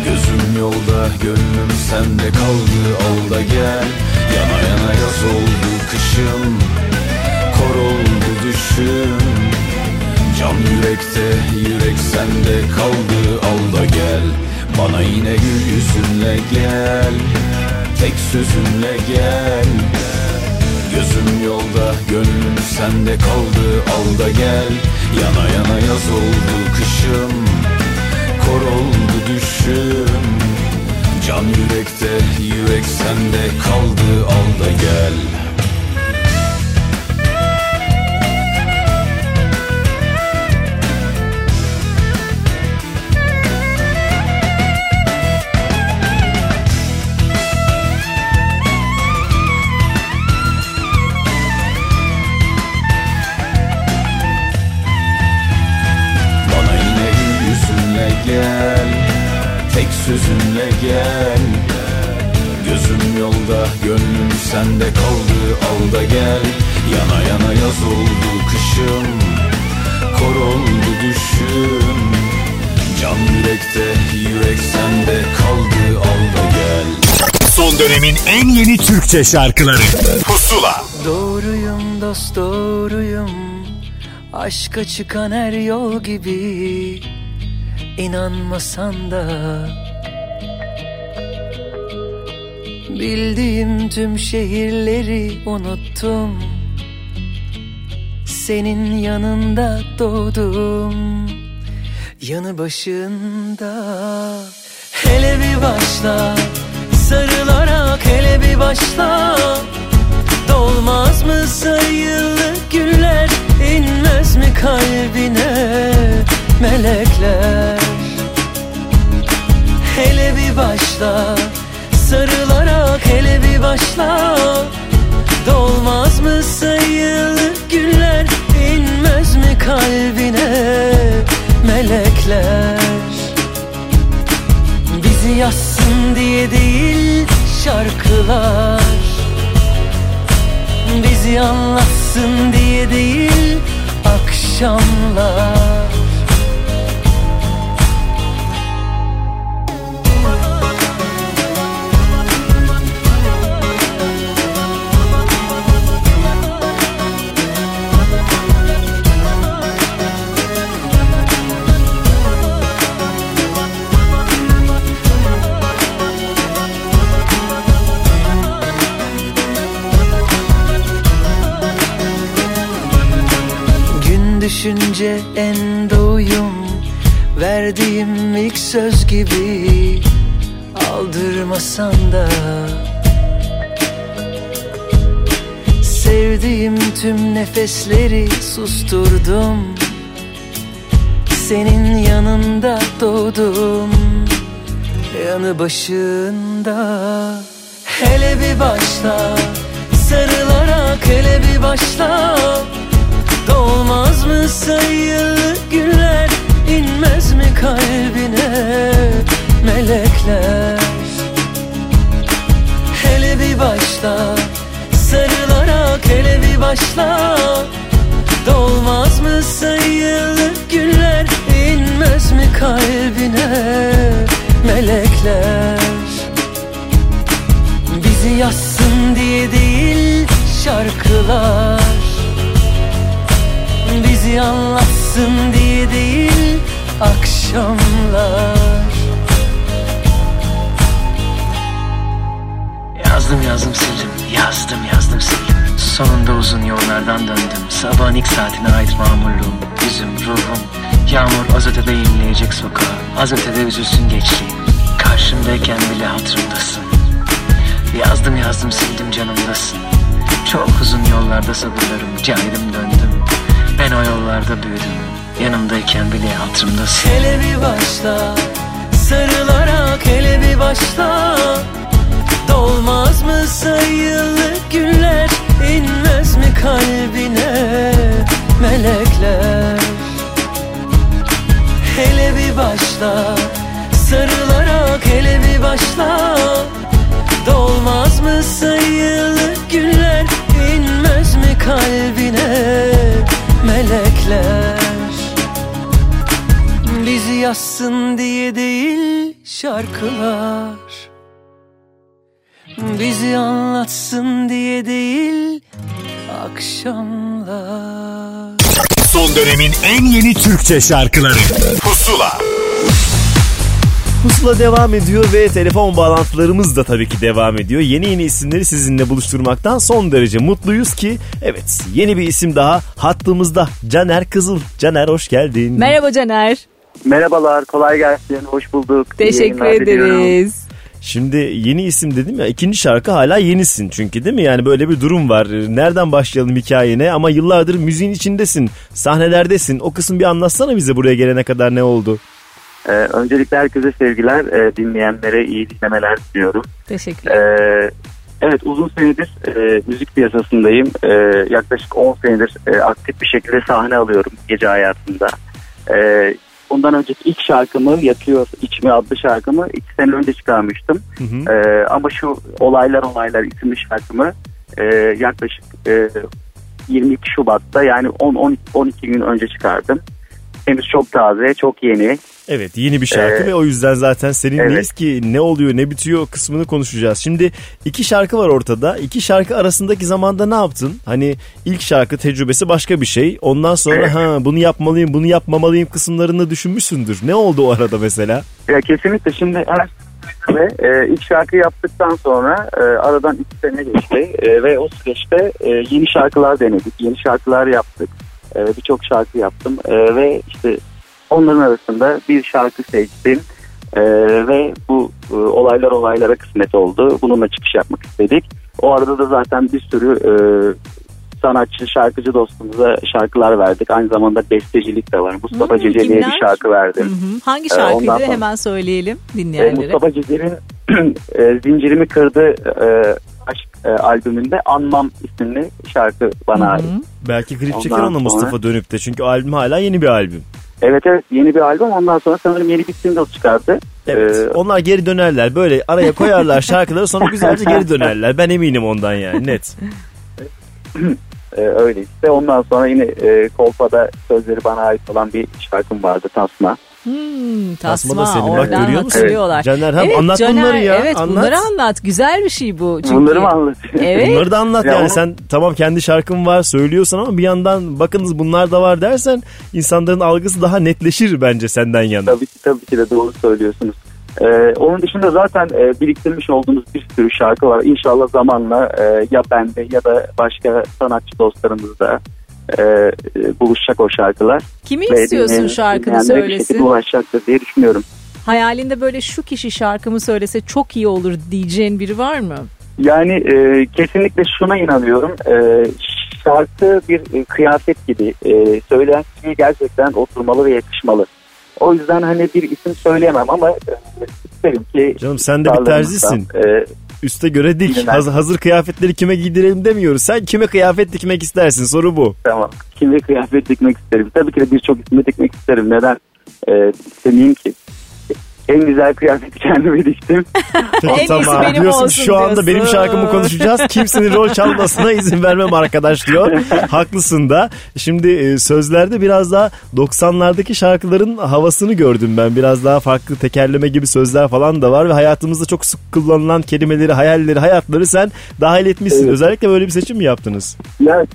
Gözüm yolda, gönlüm sende kaldı, al da gel. Yana yana yaz oldu kışım, kor oldu düşüm. Can yürekte, yürek sende kaldı, al da gel. Bana yine gül yüzünle gel, tek sözünle gel. Gözüm yolda, gönlüm sende kaldı, al da gel. Yana yana yaz oldu kışım, kor oldu düşüm. Can yürekte, yürek sende kaldı, al da gel. Gel, tek sözünle gel. Gözüm yolda, gönlüm sende kaldı, al da gel. Yana yana yaz oldu kışım, kor oldu düşüm. Can yürekte, yürek sende kaldı, al da gel. Son dönemin en yeni Türkçe şarkıları Pusula. Doğruyum dost doğruyum, aşka çıkan her yol gibi. İnanmasan da bildiğim tüm şehirleri unuttum. Senin yanında doğdum, yanı başında. Hele bir başla, sarılarak hele bir başla. Dolmaz mı sayılı güller, inmez mi kalbine melekler? Hele bir başla, sarılarak hele bir başla. Dolmaz mı sayılı güller, inmez mi kalbine melekler? Bizi yazsın diye değil şarkılar, bizi anlatsın diye değil akşamlar. Düşünce en doğuyum, verdiğim ilk söz gibi. Aldırmasan da sevdiğim tüm nefesleri susturdum. Senin yanında doğdum, yanı başında. Hele bir başla, sarılarak hele bir başla. Dolmaz mı sayılı güller, inmez mi kalbine melekler? Hele bir başla, sarılarak hele bir başla. Dolmaz mı sayılı güller, inmez mi kalbine melekler? Bizi yazsın diye değil şarkılar, bizi anlatsın diye değil akşamlar. Yazdım yazdım sildim, yazdım yazdım sildim. Sonunda uzun yollardan döndüm. Sabahın ilk saatine ait mamurluğum, yüzüm, ruhum. Yağmur az ötede inleyecek sokağa, az ötede üzülsün geçtiğim. Karşımdayken bile hatırımdasın. Yazdım yazdım sildim, canımdasın. Çok uzun yollarda sabırlarım, cahilim döndüm. Ben o yollarda büyüdüm, yanımdayken bile hatırımdasın. Hele bir başla, sarılarak hele bir başla. Dolmaz mı sayılı güller, inmez mi yazsın diye değil şarkılar, bizi anlatsın diye değil akşamlar. Son dönemin en yeni Türkçe şarkıları Pusula. Pusula devam ediyor ve telefon bağlantılarımız da tabii ki devam ediyor. Yeni yeni isimleri sizinle buluşturmaktan son derece mutluyuz ki evet, yeni bir isim daha hattımızda. Caner Kızıl. Caner, hoş geldin. Merhaba Caner. Merhabalar, kolay gelsin, hoş bulduk. Teşekkür ederiz. Şimdi yeni isim dedim ya, ikinci şarkı hala yenisin çünkü, değil mi? Yani böyle bir durum var. Nereden başlayalım hikayene? Ama yıllardır müziğin içindesin, sahnelerdesin. O kısmı bir anlatsana bize, buraya gelene kadar ne oldu? Ee, öncelikle herkese sevgiler, e, dinleyenlere iyi dinlemeler diliyorum. Teşekkürler. Ee, evet, uzun senedir e, müzik piyasasındayım. E, yaklaşık on senedir e, aktif bir şekilde sahne alıyorum gece hayatında. E, Bundan önceki ilk şarkımı, Yatıyor İçime adlı şarkımı iki sene önce çıkarmıştım. Hı hı. Ee, ama şu Olaylar Olaylar isimli şarkımı e, yaklaşık e, yirmi iki Şubat'ta, yani on on iki gün önce çıkardım. Henüz çok taze, çok yeni. Evet, yeni bir şarkı ee, ve o yüzden zaten seninleyiz evet. Ki ne oluyor ne bitiyor kısmını konuşacağız. Şimdi iki şarkı var ortada. İki şarkı arasındaki zamanda ne yaptın? Hani ilk şarkı tecrübesi başka bir şey. Ondan sonra evet. ha bunu yapmalıyım, bunu yapmamalıyım kısımlarını düşünmüşsündür. Ne oldu o arada mesela? Ya kesinlikle, şimdi her ve e, ilk şarkı yaptıktan sonra e, aradan iki sene geçti e, ve o süreçte e, yeni şarkılar denedik, yeni şarkılar yaptık. Birçok şarkı yaptım ee, ve işte onların arasında bir şarkı seçtim ee, ve bu e, Olaylar Olaylara kısmet oldu. Bununla çıkış yapmak istedik. O arada da zaten bir sürü e, sanatçı, şarkıcı dostumuza şarkılar verdik. Aynı zamanda bestecilik de var. Mustafa hmm, Ceceli'ye bir şarkı verdim. Hı hı. Hangi şarkıydı? Ee, hemen söyleyelim dinleyenlere. E, Mustafa Ceceli'nin e, Zincirimi Kırdı e, Aşk e, albümünde Anmam isimli şarkı bana ait. Belki klip çeker ona Mustafa dönüp de, çünkü albüm hala yeni bir albüm. Evet evet, yeni bir albüm. Ondan sonra sanırım yeni bir single çıkardı. Evet, ee, onlar geri dönerler, böyle araya koyarlar şarkıları, sonra güzelce geri dönerler. Ben eminim ondan, yani net. ee, öyle işte. Ondan sonra yine e, Kolpa'da sözleri bana ait olan bir şarkım vardı, Tasma. Hmm, tasma, tasma da senin. Bak, görüyor musun? Evet. Caner, hem evet, anlat Caner, bunları ya. Evet, anlat. Bunları anlat. Güzel bir şey bu. Çünkü... Bunları mı anlat? Evet. Bunları da anlat ya yani. Onu... Sen tamam, kendi şarkın var söylüyorsan ama bir yandan bakınız bunlar da var dersen insanların algısı daha netleşir bence senden yana. Tabii ki, tabii ki de doğru söylüyorsunuz. Ee, onun dışında zaten e, biriktirmiş olduğumuz bir sürü şarkı var. İnşallah zamanla e, ya bende ya da başka sanatçı dostlarımız da Ee, buluşacak o şarkılar. Kimi istiyorsun ve şarkını yani söylesin? Ulaşacaktır diye düşünüyorum. Hayalinde böyle şu kişi şarkımı söylese çok iyi olur diyeceğin biri var mı? Yani e, kesinlikle şuna inanıyorum. E, şarkı bir e, kıyafet gibi. E, söyleyen kişiye gerçekten oturmalı ve yakışmalı. O yüzden hani bir isim söyleyemem ama e, isterim ki... Canım sen de bir terzisin. E, Üste göre dik. Hazır, hazır kıyafetleri kime giydirelim demiyoruz. Sen kime kıyafet dikmek istersin? Soru bu. Tamam. Kime kıyafet dikmek isterim? Tabii ki de birçok isme dikmek isterim. Neden? Ee, istemeyeyim ki. En güzel kıyafeti kendime diktim. Tamam. Benim diyorsun, olsun şu diyorsun. Anda benim şarkımı konuşacağız. Kimsenin rol çalmasına izin vermem arkadaş diyor. Haklısın da. Şimdi sözlerde biraz daha doksanlardaki şarkıların havasını gördüm ben. Biraz daha farklı tekerleme gibi sözler falan da var ve hayatımızda çok sık kullanılan kelimeleri, hayalleri, hayatları sen dahil etmişsin. Evet. Özellikle böyle bir seçim mi yaptınız? Ya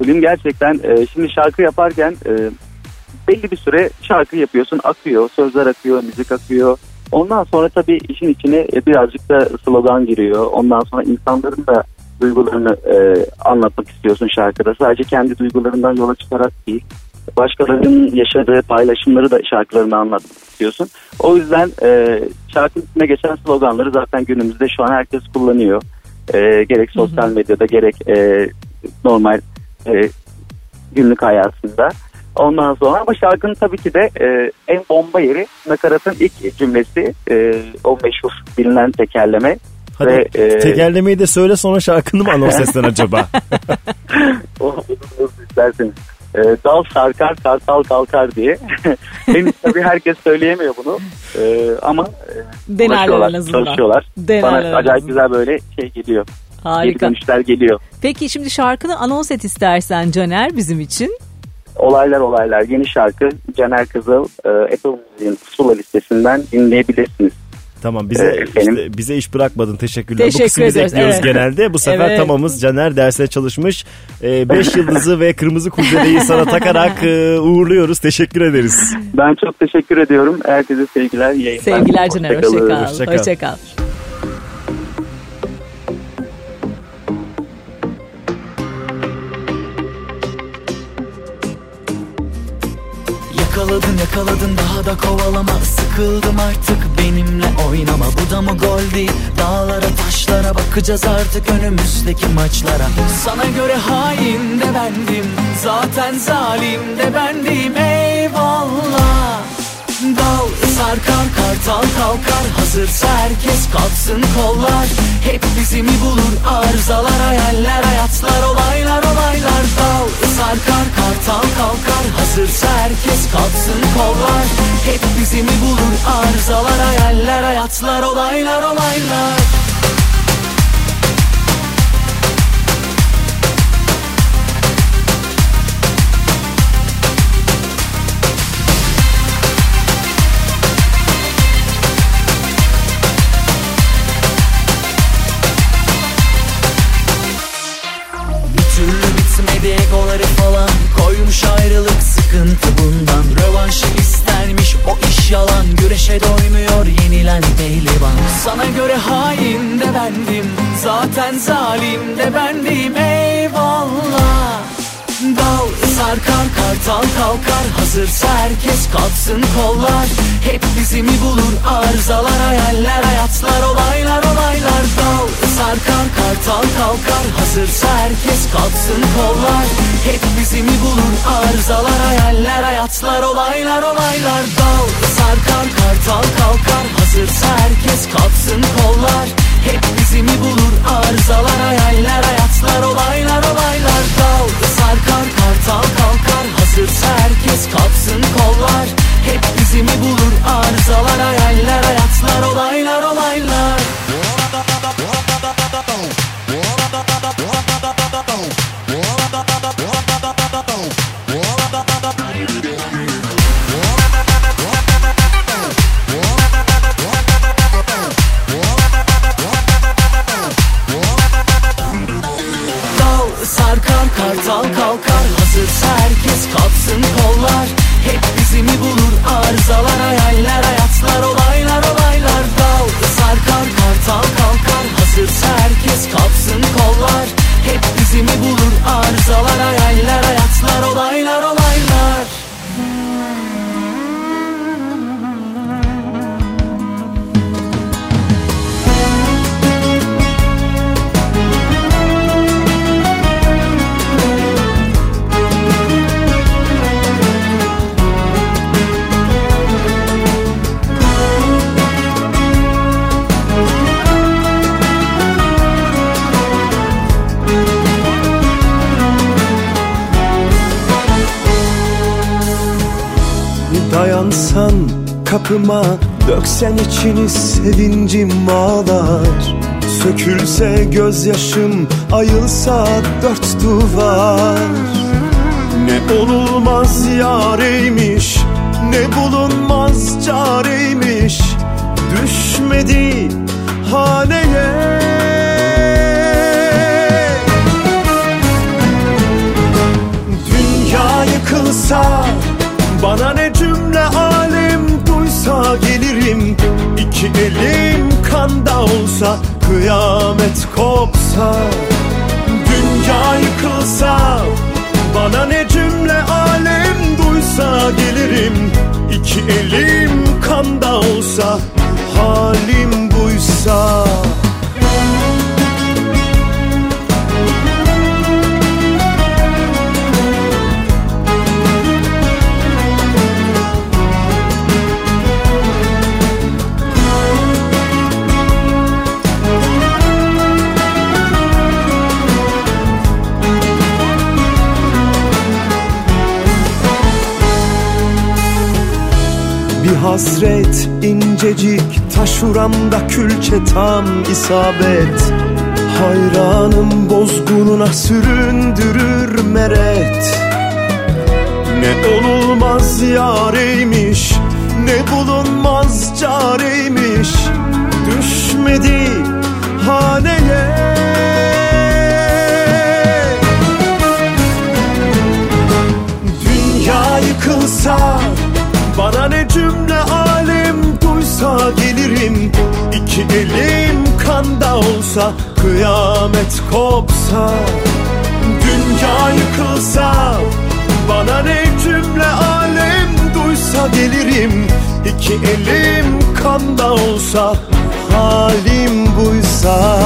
bugün gerçekten şimdi şarkı yaparken belli bir süre şarkı yapıyorsun, akıyor, sözler akıyor, müzik akıyor. Ondan sonra tabii işin içine birazcık da slogan giriyor. Ondan sonra insanların da duygularını e, anlatmak istiyorsun şarkıda. Sadece kendi duygularından yola çıkarak değil, başkalarının yaşadığı paylaşımları da şarkılarını anlatmak istiyorsun. O yüzden e, şarkının içine geçen sloganları zaten günümüzde şu an herkes kullanıyor. E, gerek sosyal medyada, gerek e, normal e, günlük hayatında. Ondan sonra ama şarkının tabii ki de e, en bomba yeri nakaratın ilk cümlesi, e, o meşhur bilinen tekerleme. Hadi ve, e, tekerlemeyi de söyle, sonra şarkını mı anons etsen acaba? O isterseniz. E, dal sarkar, kartal kalkar diye. Henüz tabii herkes söyleyemiyor bunu e, ama e, ulaşıyorlar, çalışıyorlar. Denerler. Bana acayip güzel böyle şey geliyor. Harika. Geri dönüşler geliyor. Peki şimdi şarkını anons et istersen Caner bizim için. Olaylar Olaylar yeni şarkı Caner Kızıl e, Apple Music'in Pusula listesinden dinleyebilirsiniz. Tamam, bize işte, bize iş bırakmadın, teşekkürler. Teşekkür bu kısmı biz ekliyoruz evet. genelde. Bu sefer evet. tamamız. Caner derse çalışmış. beş ee, yıldızı ve kırmızı kuzeleyi sana takarak e, uğurluyoruz. Teşekkür ederiz. Ben çok teşekkür ediyorum. Herkese sevgiler, yayınlar. Sevgiler Caner, hoşçakal. Hoşçakal. Hoşçakal. Yakaladın yakaladın daha da kovalama, sıkıldım artık benimle oynama. Bu da mı gol değil, dağlara taşlara bakacağız artık önümüzdeki maçlara. Sana göre hain de bendim, zaten zalim de bendim, eyvallah. Dal sarkar kartal kalkar, hazırsa herkes kalksın kollar. Hep bizi mi bulur arızalar, hayaller, hayatlar, olaylar, olaylar. Dal sarkar kartal kalkar, hazırsa herkes kalksın kollar. Hep bizi mi bulur arızalar, hayaller, hayatlar, olaylar, olaylar. Egoları falan koymuş ayrılık, sıkıntı bundan. Rövanşı istermiş, o iş yalan. Güreşe doymuyor yenilen pehlivan. Sana göre hain de bendim, zaten zalim de bendim, eyvallah. Dal sarkar kartal kalkar, hazırsa herkes kalksın kollar. Hep bizi mi bulur arızalar, hayaller, hayatlar, olaylar, olaylar. Dal sarkar kartal kalkar, hazırsa herkes kalksın kollar. Hep bizi mi bulur arızalar, hayaller, hayatlar, olaylar, olaylar. Dal sarkar kartal kalkar, hazırsa herkes kalksın kollar. Hep bizi mi bulur arızalar, hayaller, hayatlar, olaylar, olaylar. Dal sarkar kartal kalkar, hazırsa herkes kalksın kollar. Hep bizi mi bulur arızalar, hayaller, hayatlar, olaylar, olaylar. Kartal kalkar, hazırsa herkes kalksın kollar. Hep bizi mi bulur arızalar, hayaller, hayatlar, olaylar, olaylar. Dal sarkar kartal kalkar, hazırsa herkes kalksın kollar. Hep bizi mi bulur arızalar, hayaller, hayatlar, olaylar, olaylar. Dayansan kapıma, döksen içini sevincim ağlar. Sökülse gözyaşım, ayılsa dört duvar. Ne olulmaz yareymiş, ne bulunmaz çareymiş. Düşmedi haneye. Dünya yıkılsa, bana ne cümle alem duysa, gelirim iki elim kanda olsa, kıyamet kopsa. Dünya yıkılsa, bana ne cümle alem duysa, gelirim iki elim kanda olsa, halim buysa. Hasret incecik, taş uramda külçe tam isabet. Hayranım bozgununa, süründürür meret. Ne olulmaz yareymiş, ne bulunmaz çareymiş, düşmedi haneye. Dünya yıkılsa bana ne, cümle alem duysa gelirim. İki elim kanda olsa, kıyamet kopsa. Dünya yıkılsa bana ne, cümle alem duysa gelirim. İki elim kanda olsa, halim buysa.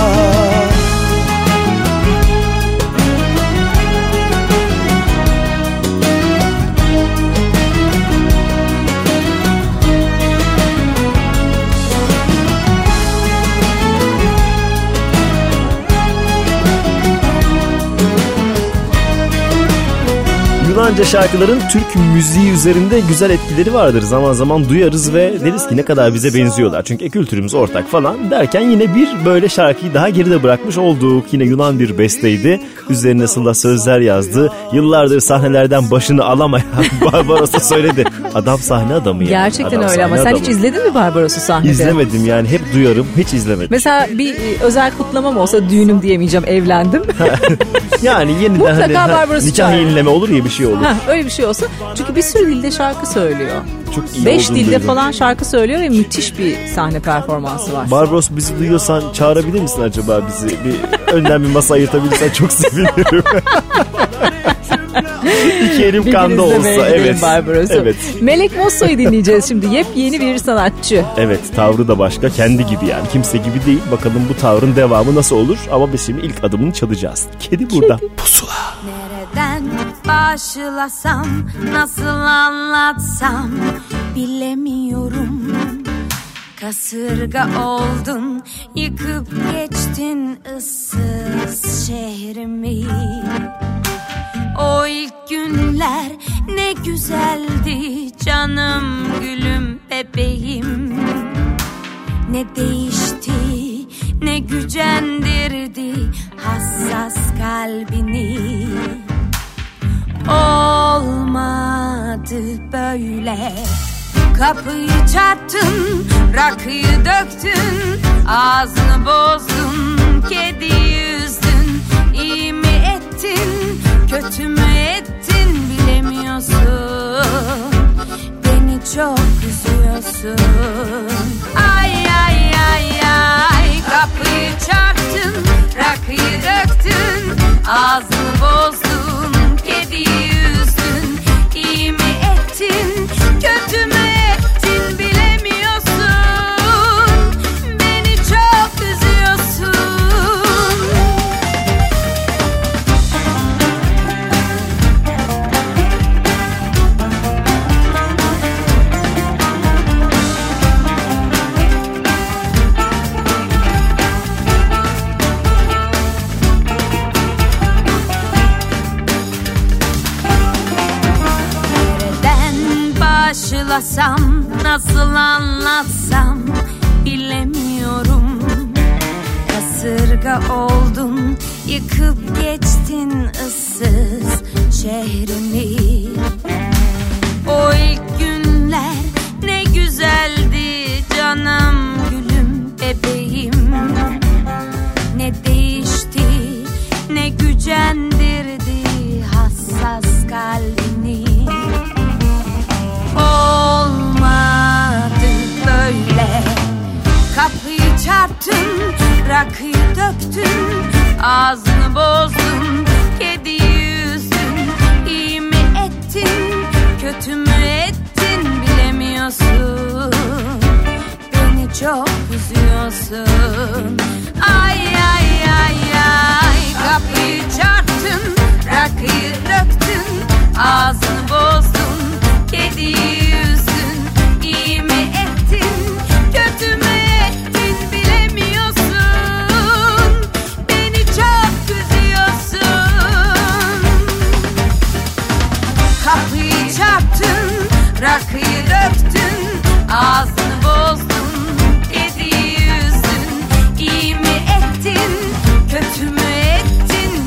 Yunanca şarkıların Türk müziği üzerinde güzel etkileri vardır. Zaman zaman duyarız ve deriz ki ne kadar bize benziyorlar. Çünkü e, kültürümüz ortak falan derken yine bir böyle şarkıyı daha geride bırakmış olduk. Yine Yunan bir besteydi. Üzerine Sıla sözler yazdı. Yıllardır sahnelerden başını alamayan Barbaros'a söyledi. Adam sahne adamı yani. Gerçekten adam öyle ama adamı. Sen hiç izledin mi Barbaros'u sahnede? İzlemedim yani, hep duyarım, hiç izlemedim. Mesela bir özel kutlamam olsa düğünüm diyemeyeceğim, evlendim. Yani yeniden mutlaka hani, Barbaros'u nikah yenileme olur ya, bir şey olur. Ha, öyle bir şey olsun. Çünkü bir sürü dilde şarkı söylüyor. Çok iyi. Beş dilde duydum. Falan şarkı söylüyor ve müthiş bir sahne performansı var. Barbaros bizi duyuyorsan çağırabilir misin acaba bizi? Bir önden bir masa ayırtabilirsen çok sevinirim. İki elim kanda olsa. Evet. Evet. Melek Mosso'yu dinleyeceğiz şimdi. Yepyeni bir sanatçı. Evet, tavrı da başka, kendi gibi yani. Kimse gibi değil. Bakalım bu tavrın devamı nasıl olur? Ama biz şimdi ilk adımını çalacağız. Kedi burada. Kedi. Pusula. Nereden başlasam, nasıl anlatsam bilemiyorum. Kasırga oldun, yıkıp geçtin ıssız şehrimi. O ilk günler ne güzeldi canım, gülüm, bebeğim. Ne değişti, ne gücendirdi hassas kalbini. Olmadı böyle. Kapıyı çarptın, rakıyı döktün, ağzını bozdun, kediyi üzdün. İyi mi ettin, kötü mü ettin bilemiyorsun. Beni çok üzüyorsun. Ay ay ay ay. Kapıyı çarptın, rakıyı döktün, ağzını bozdun, kediyi üzdün. İyi mi ettin, kötü mü ettin bilemiyorsun. Beni çok üzüyorsun. Nasıl anlatsam bilemiyorum. Kasırga oldun, yıkıp geçtin ıssız şehrimi. O ilk günler ne güzeldi canım, gülüm, bebeğim. Ne değişti, ne gücendirdi hassas kalbini. Olmadı böyle. Kapıyı çarptın, rakıyı döktün, ağzını bozdun, kediyi üzdün. İyi mi ettin, kötü mü ettin bilemiyorsun. Beni çok üzüyorsun. Ay ay ay ay. Kapıyı çarptın, rakıyı döktün, ağzını bozdun, kediyi üzdün. İyi mi ettin, kötü mü ettin bilemiyorsun. Beni çok üzüyorsun. Kapıyı çarptın, rakıyı döktün, ağzını bozdun, kediyi üzdün. İyi mi ettin, kötü mü ettin?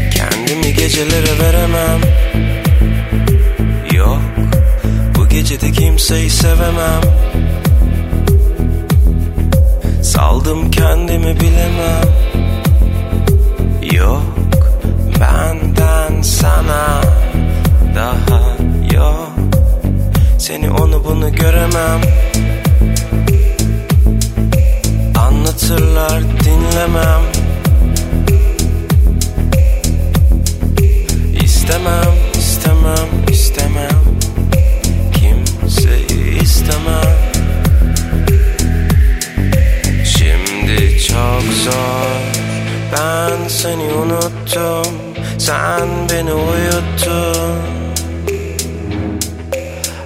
Gecelere veremem, yok bu gecede kimseyi sevemem. Saldım kendimi bilemem, yok benden sana daha yok. Seni onu bunu göremem, anlatırlar dinlemem. İstemem, istemem, istemem, kimseyi istemem. Şimdi çok zor, ben seni unuttum, sen beni uyuttun.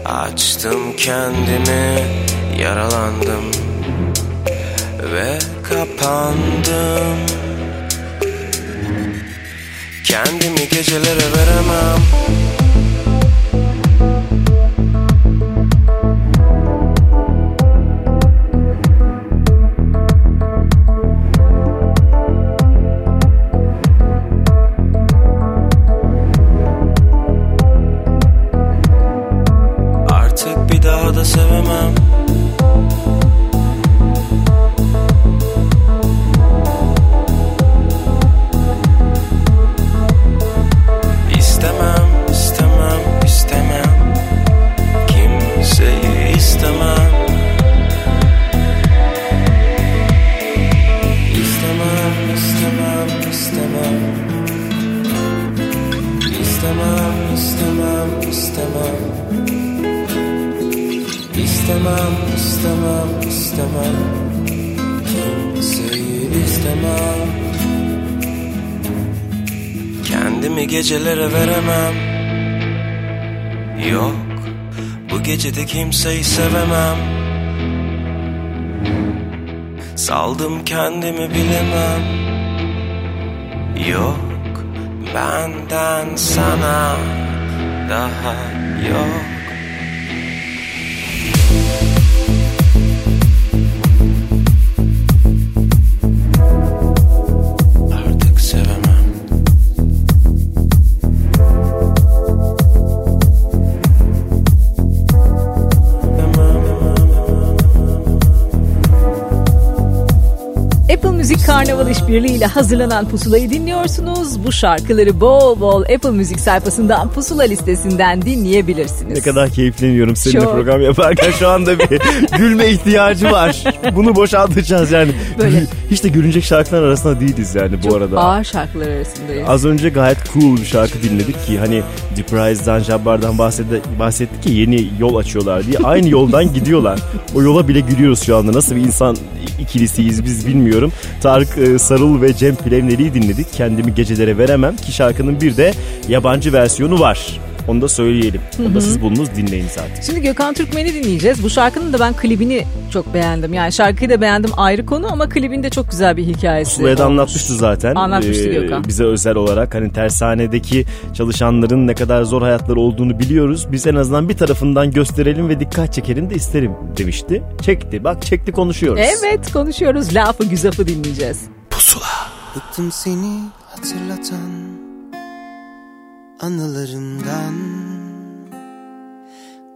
Açtım kendimi, yaralandım ve kapandım. Kendimi gecelere veremem, artık bir daha da sevemem. Gecelere veremem, yok bu gecede kimseyi sevemem. Saldım kendimi bilemem, yok benden sana daha yok. Karnaval işbirliğiyle hazırlanan Pusula'yı dinliyorsunuz. Bu şarkıları bol bol Apple Music sayfasından, Pusula listesinden dinleyebilirsiniz. Ne kadar keyifleniyorum seninle çok. Program yaparken şu anda bir gülme ihtiyacı var. Bunu boşaltacağız yani. Böyle. Hiç de gülünecek şarkılar arasında değiliz yani bu çok arada. Çok ağır şarkılar arasındayız. Az önce gayet cool bir şarkı dinledik ki hani Deprise'dan, Jabbar'dan bahsettik ki yeni yol açıyorlar diye. Aynı yoldan gidiyorlar. O yola bile gülüyoruz şu anda. Nasıl bir insan ikilisiyiz biz bilmiyorum. Tarık Sarıl ve Cem Plevner'i dinledik. Kendimi gecelere veremem ki şarkının bir de yabancı versiyonu var. Onu da söyleyelim. Onu Hı-hı. da siz bulunuz dinleyin zaten. Şimdi Gökhan Türkmen'i dinleyeceğiz. Bu şarkının da ben klibini çok beğendim. Yani şarkıyı da beğendim ayrı konu ama klibinde çok güzel bir hikayesi. Pusula'ya da anlatmıştı zaten. Anlatmıştı ee, Gökhan. Bize özel olarak hani tersanedeki çalışanların ne kadar zor hayatları olduğunu biliyoruz. Biz en azından bir tarafından gösterelim ve dikkat çekelim de isterim demişti. Çekti. Bak çekti konuşuyoruz. Evet konuşuyoruz. Lafı güzafı dinleyeceğiz. Pusula. Bıktım seni hatırlatan anılarımdan,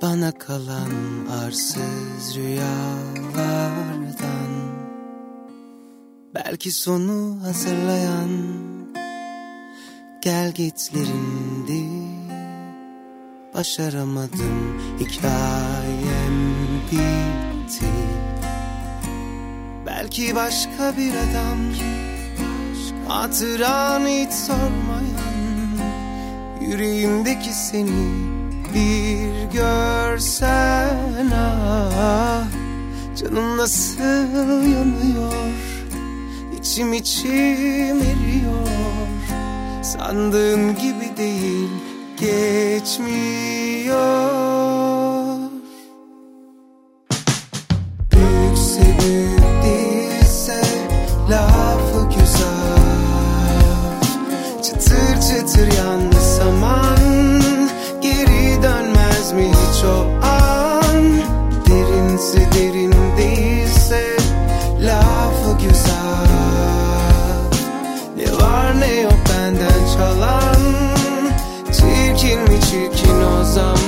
bana kalan arsız rüyalardan, belki sonu hazırlayan gelgitlerindi. Başaramadım, hikayem bitti. Belki başka bir adam, hatıran hiç sormayan, yüreğimdeki seni bir görsen ah, canım nasıl yanıyor, içim içim eriyor. Sandığın gibi değil, geçmiyor. Büyük sebep değilse lafı güzel, çıtır çıtır yandı saman, geri dönmez mi hiç o an? Derinse derin değilse lafı güzel, ne var ne yok benden çalan, çirkin mi çirkin o zaman?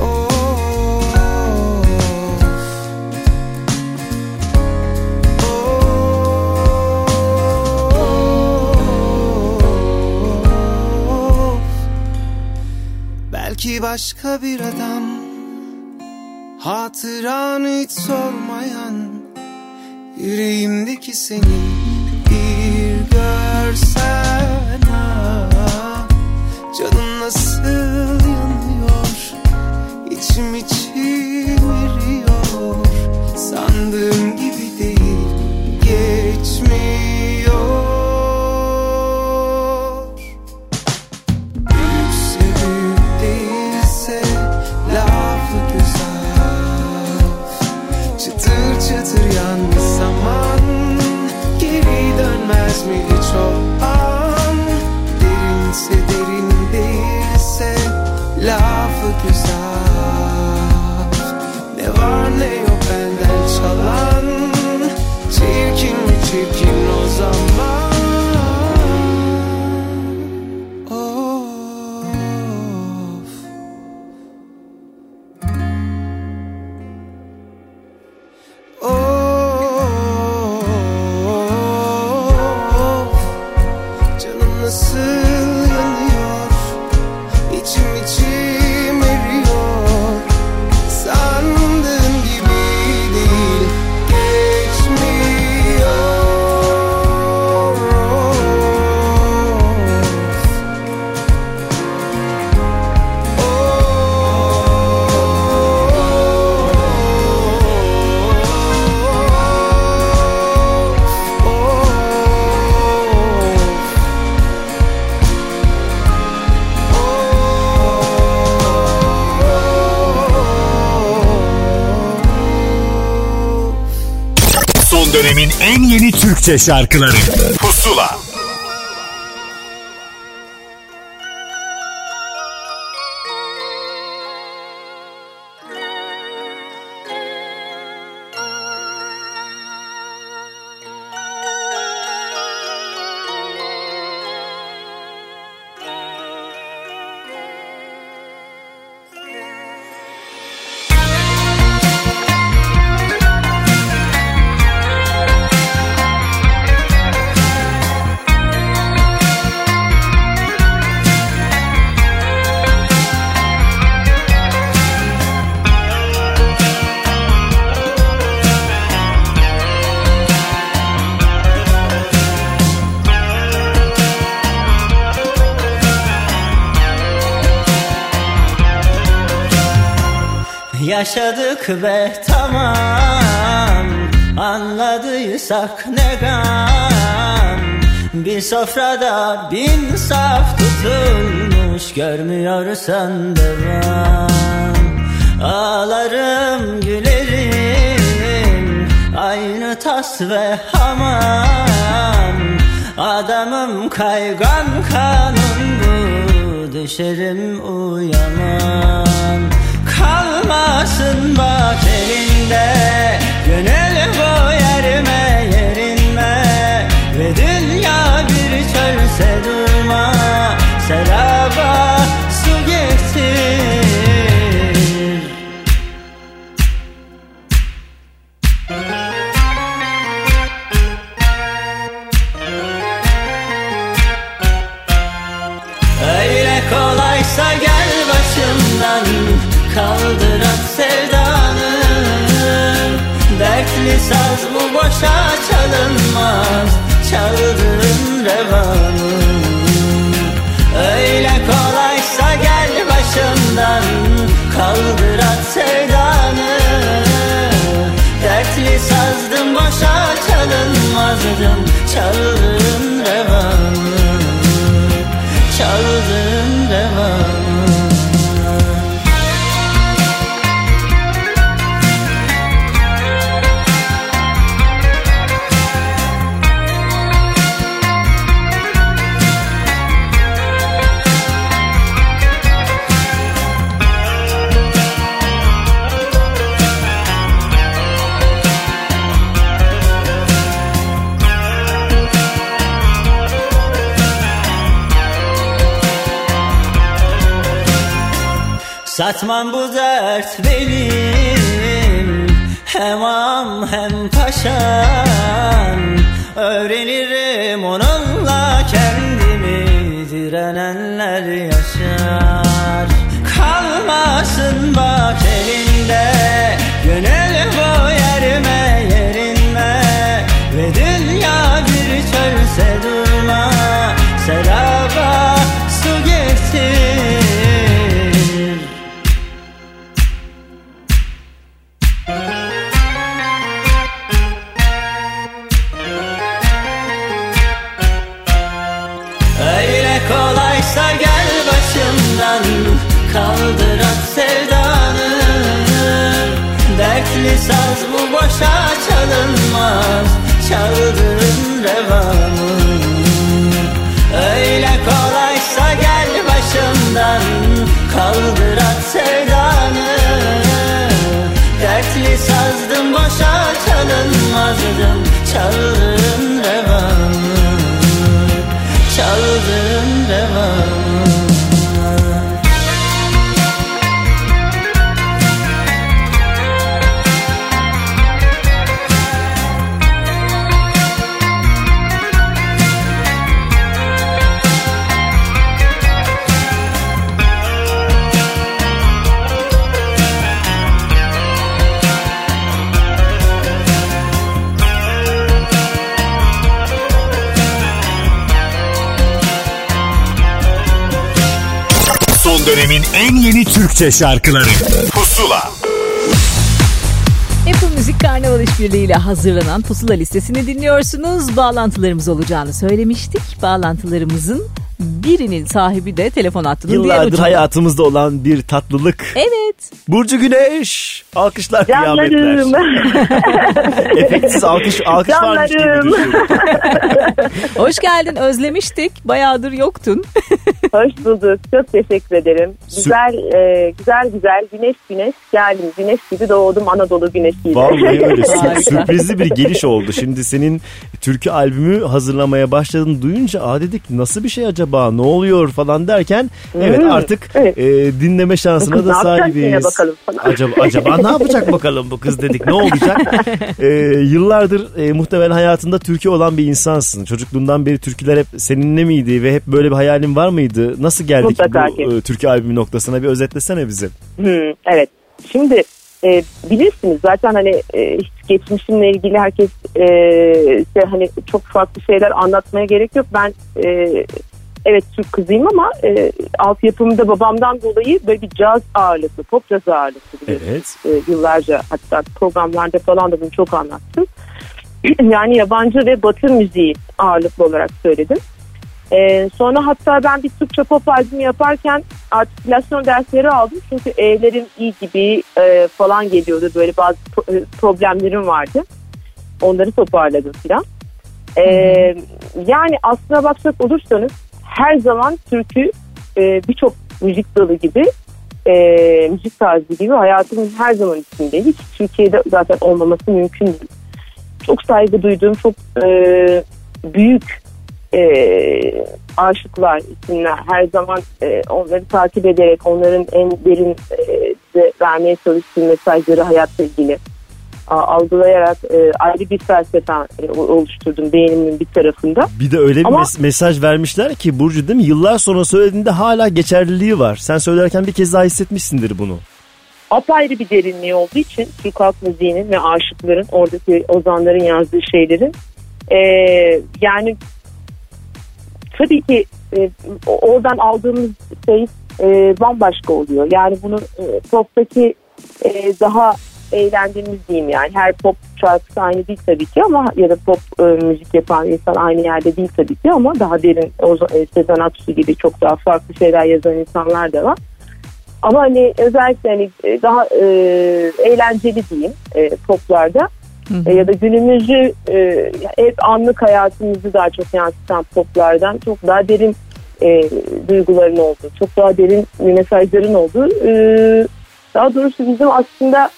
Oh, oh, oh, belki başka bir adam, hatıranı hiç sormayan, yüreğimdeki seni bir görsen, ah, canım nasıl yanıyor, içim içim eriyor, sandığım gibi değil, geçmiyor. Çıtır yandı zaman, geri dönmez mi hiç o an? Derinse derin değilse lafı güzel, ne var ne yok benden çalan, çirkin mi çirkin o zaman? Dönemin en yeni Türkçe şarkıları Pusula. Yaşadık ve tamam, anladıysak ne gam. Bir sofrada bin saf tutulmuş, görmüyorsan devam. Ağlarım gülerim, aynı tas ve hamam. Adamım kaygan kanım bu, düşerim uyamam. Kalmasın bak elinde, gönül bu yerime yerinme. Ve dünya bir çölse durma, seraba su getir. Öyle kolaysa gel başımdan, kaldır at sevdanı. Dertli saz bu boşa çalınmaz, çaldığın revanı. Öyle kaldır at sevdanı. Dertli sazdım boşa çalınmazdım, çaldığın revanı, çaldığın revanı. Satmam bu dert benim, hem am hem paşam. Öğrenirim onunla kendimi, direnenler yaşar. Kalmasın bak elinde, gönül bu yerime yerinme. Ve dünya bir çölse durma, seraba su getir. Kaldır at sevdanı, dertli saz bu boşa çalınmaz, çaldığın revanı. Öyle kolaysa gel başımdan, kaldır at sevdanı. Dertli sazdım boşa çalınmazdım, çaldığın revanı, çaldığın revanı. Dönemin en yeni Türkçe şarkıları Pusula. Apple Music Karnaval işbirliğiyle hazırlanan Pusula listesini dinliyorsunuz. Bağlantılarımız olacağını söylemiştik. Bağlantılarımızın birinin sahibi de telefon hattının diğer ucunda. Yıllardır hayatımızda olan bir tatlılık. Evet. Burcu Güneş. Alkışlar, canlarım, kıyametler. Efektsiz alkış, alkış varmış gibi düşünüyorum. Hoş geldin, özlemiştik. Bayağıdır yoktun. Hoş bulduk. Çok teşekkür ederim. Güzel, e, güzel güzel güneş güneş geldim. Güneş gibi doğdum, Anadolu güneşiyle. Vallahi öyle. Sürprizli bir geliş oldu. Şimdi senin türkü albümü hazırlamaya başladığını duyunca, aa dedik, nasıl bir şey acaba, ne oluyor falan derken hmm, evet artık evet. E, dinleme şansına kız da sahibiz. Acaba, acaba ne yapacak bakalım bu kız dedik, ne olacak? E, yıllardır e, muhtemelen hayatında türkü olan bir insansın. Çocukluğundan beri türküler hep seninle miydi ve hep böyle bir hayalin var mıydı? Nasıl geldik mutlaka bu e, türkü albümü noktasına, bir özetlesene bizi. Hmm, evet. Şimdi e, bilirsiniz zaten hani e, geçmişimle ilgili herkes e, şey, hani çok farklı şeyler anlatmaya gerek yok. Ben e, evet Türk kızıyım ama e, altyapımda babamdan dolayı böyle bir caz ağırlıklı, pop caz ağırlıklı. Evet. E, yıllarca hatta programlarda falan da bunu çok anlattım. Yani yabancı ve batı müziği ağırlıklı olarak söyledim. Ee, sonra hatta ben bir Türkçe pop albümü yaparken artikülasyon dersleri aldım. Çünkü evlerim iyi gibi e, falan geliyordu. Böyle bazı pro- problemlerim vardı. Onları toparladım filan. Ee, hmm. Yani aslına bakacak olursanız her zaman türkü e, birçok müzik dalı gibi, e, müzik tarzı gibi hayatımın her zaman içinde. Hiç Türkiye'de zaten olmaması mümkün değil. Çok saygı duyduğum, çok e, büyük Ee, aşıklar, isimler, her zaman e, onları takip ederek onların en derin e, de vermeye çalıştığı mesajları, hayatla ilgili a, algılayarak e, ayrı bir felsefe e, oluşturdum beynimin bir tarafında. Bir de öyle bir Ama, mes- mesaj vermişler ki Burcu, değil mi? Yıllar sonra söylediğinde hala geçerliliği var. Sen söylerken bir kez daha hissetmişsindir bunu. Apayrı bir derinliği olduğu için Türk halk müziğinin ve aşıkların, oradaki ozanların yazdığı şeylerin e, yani tabii ki e, oradan aldığımız şey e, bambaşka oluyor. Yani bunun e, poptaki e, daha eğlendiğimiz diyeyim yani. Her pop şarkısı aynı değil tabii ki ama ya da pop e, müzik yapan insan aynı yerde değil tabii ki ama daha derin o, e, Sezen Aksu gibi çok daha farklı şeyler yazan insanlar da var. Ama hani özellikle hani daha e, eğlenceli diyeyim e, poplarda. Hı hı. Ya da günümüzü e, hep anlık hayatımızı daha çok yansıtan poplardan çok daha derin e, duyguların olduğu, çok daha derin mesajların olduğu, e, daha doğrusu bizim aslında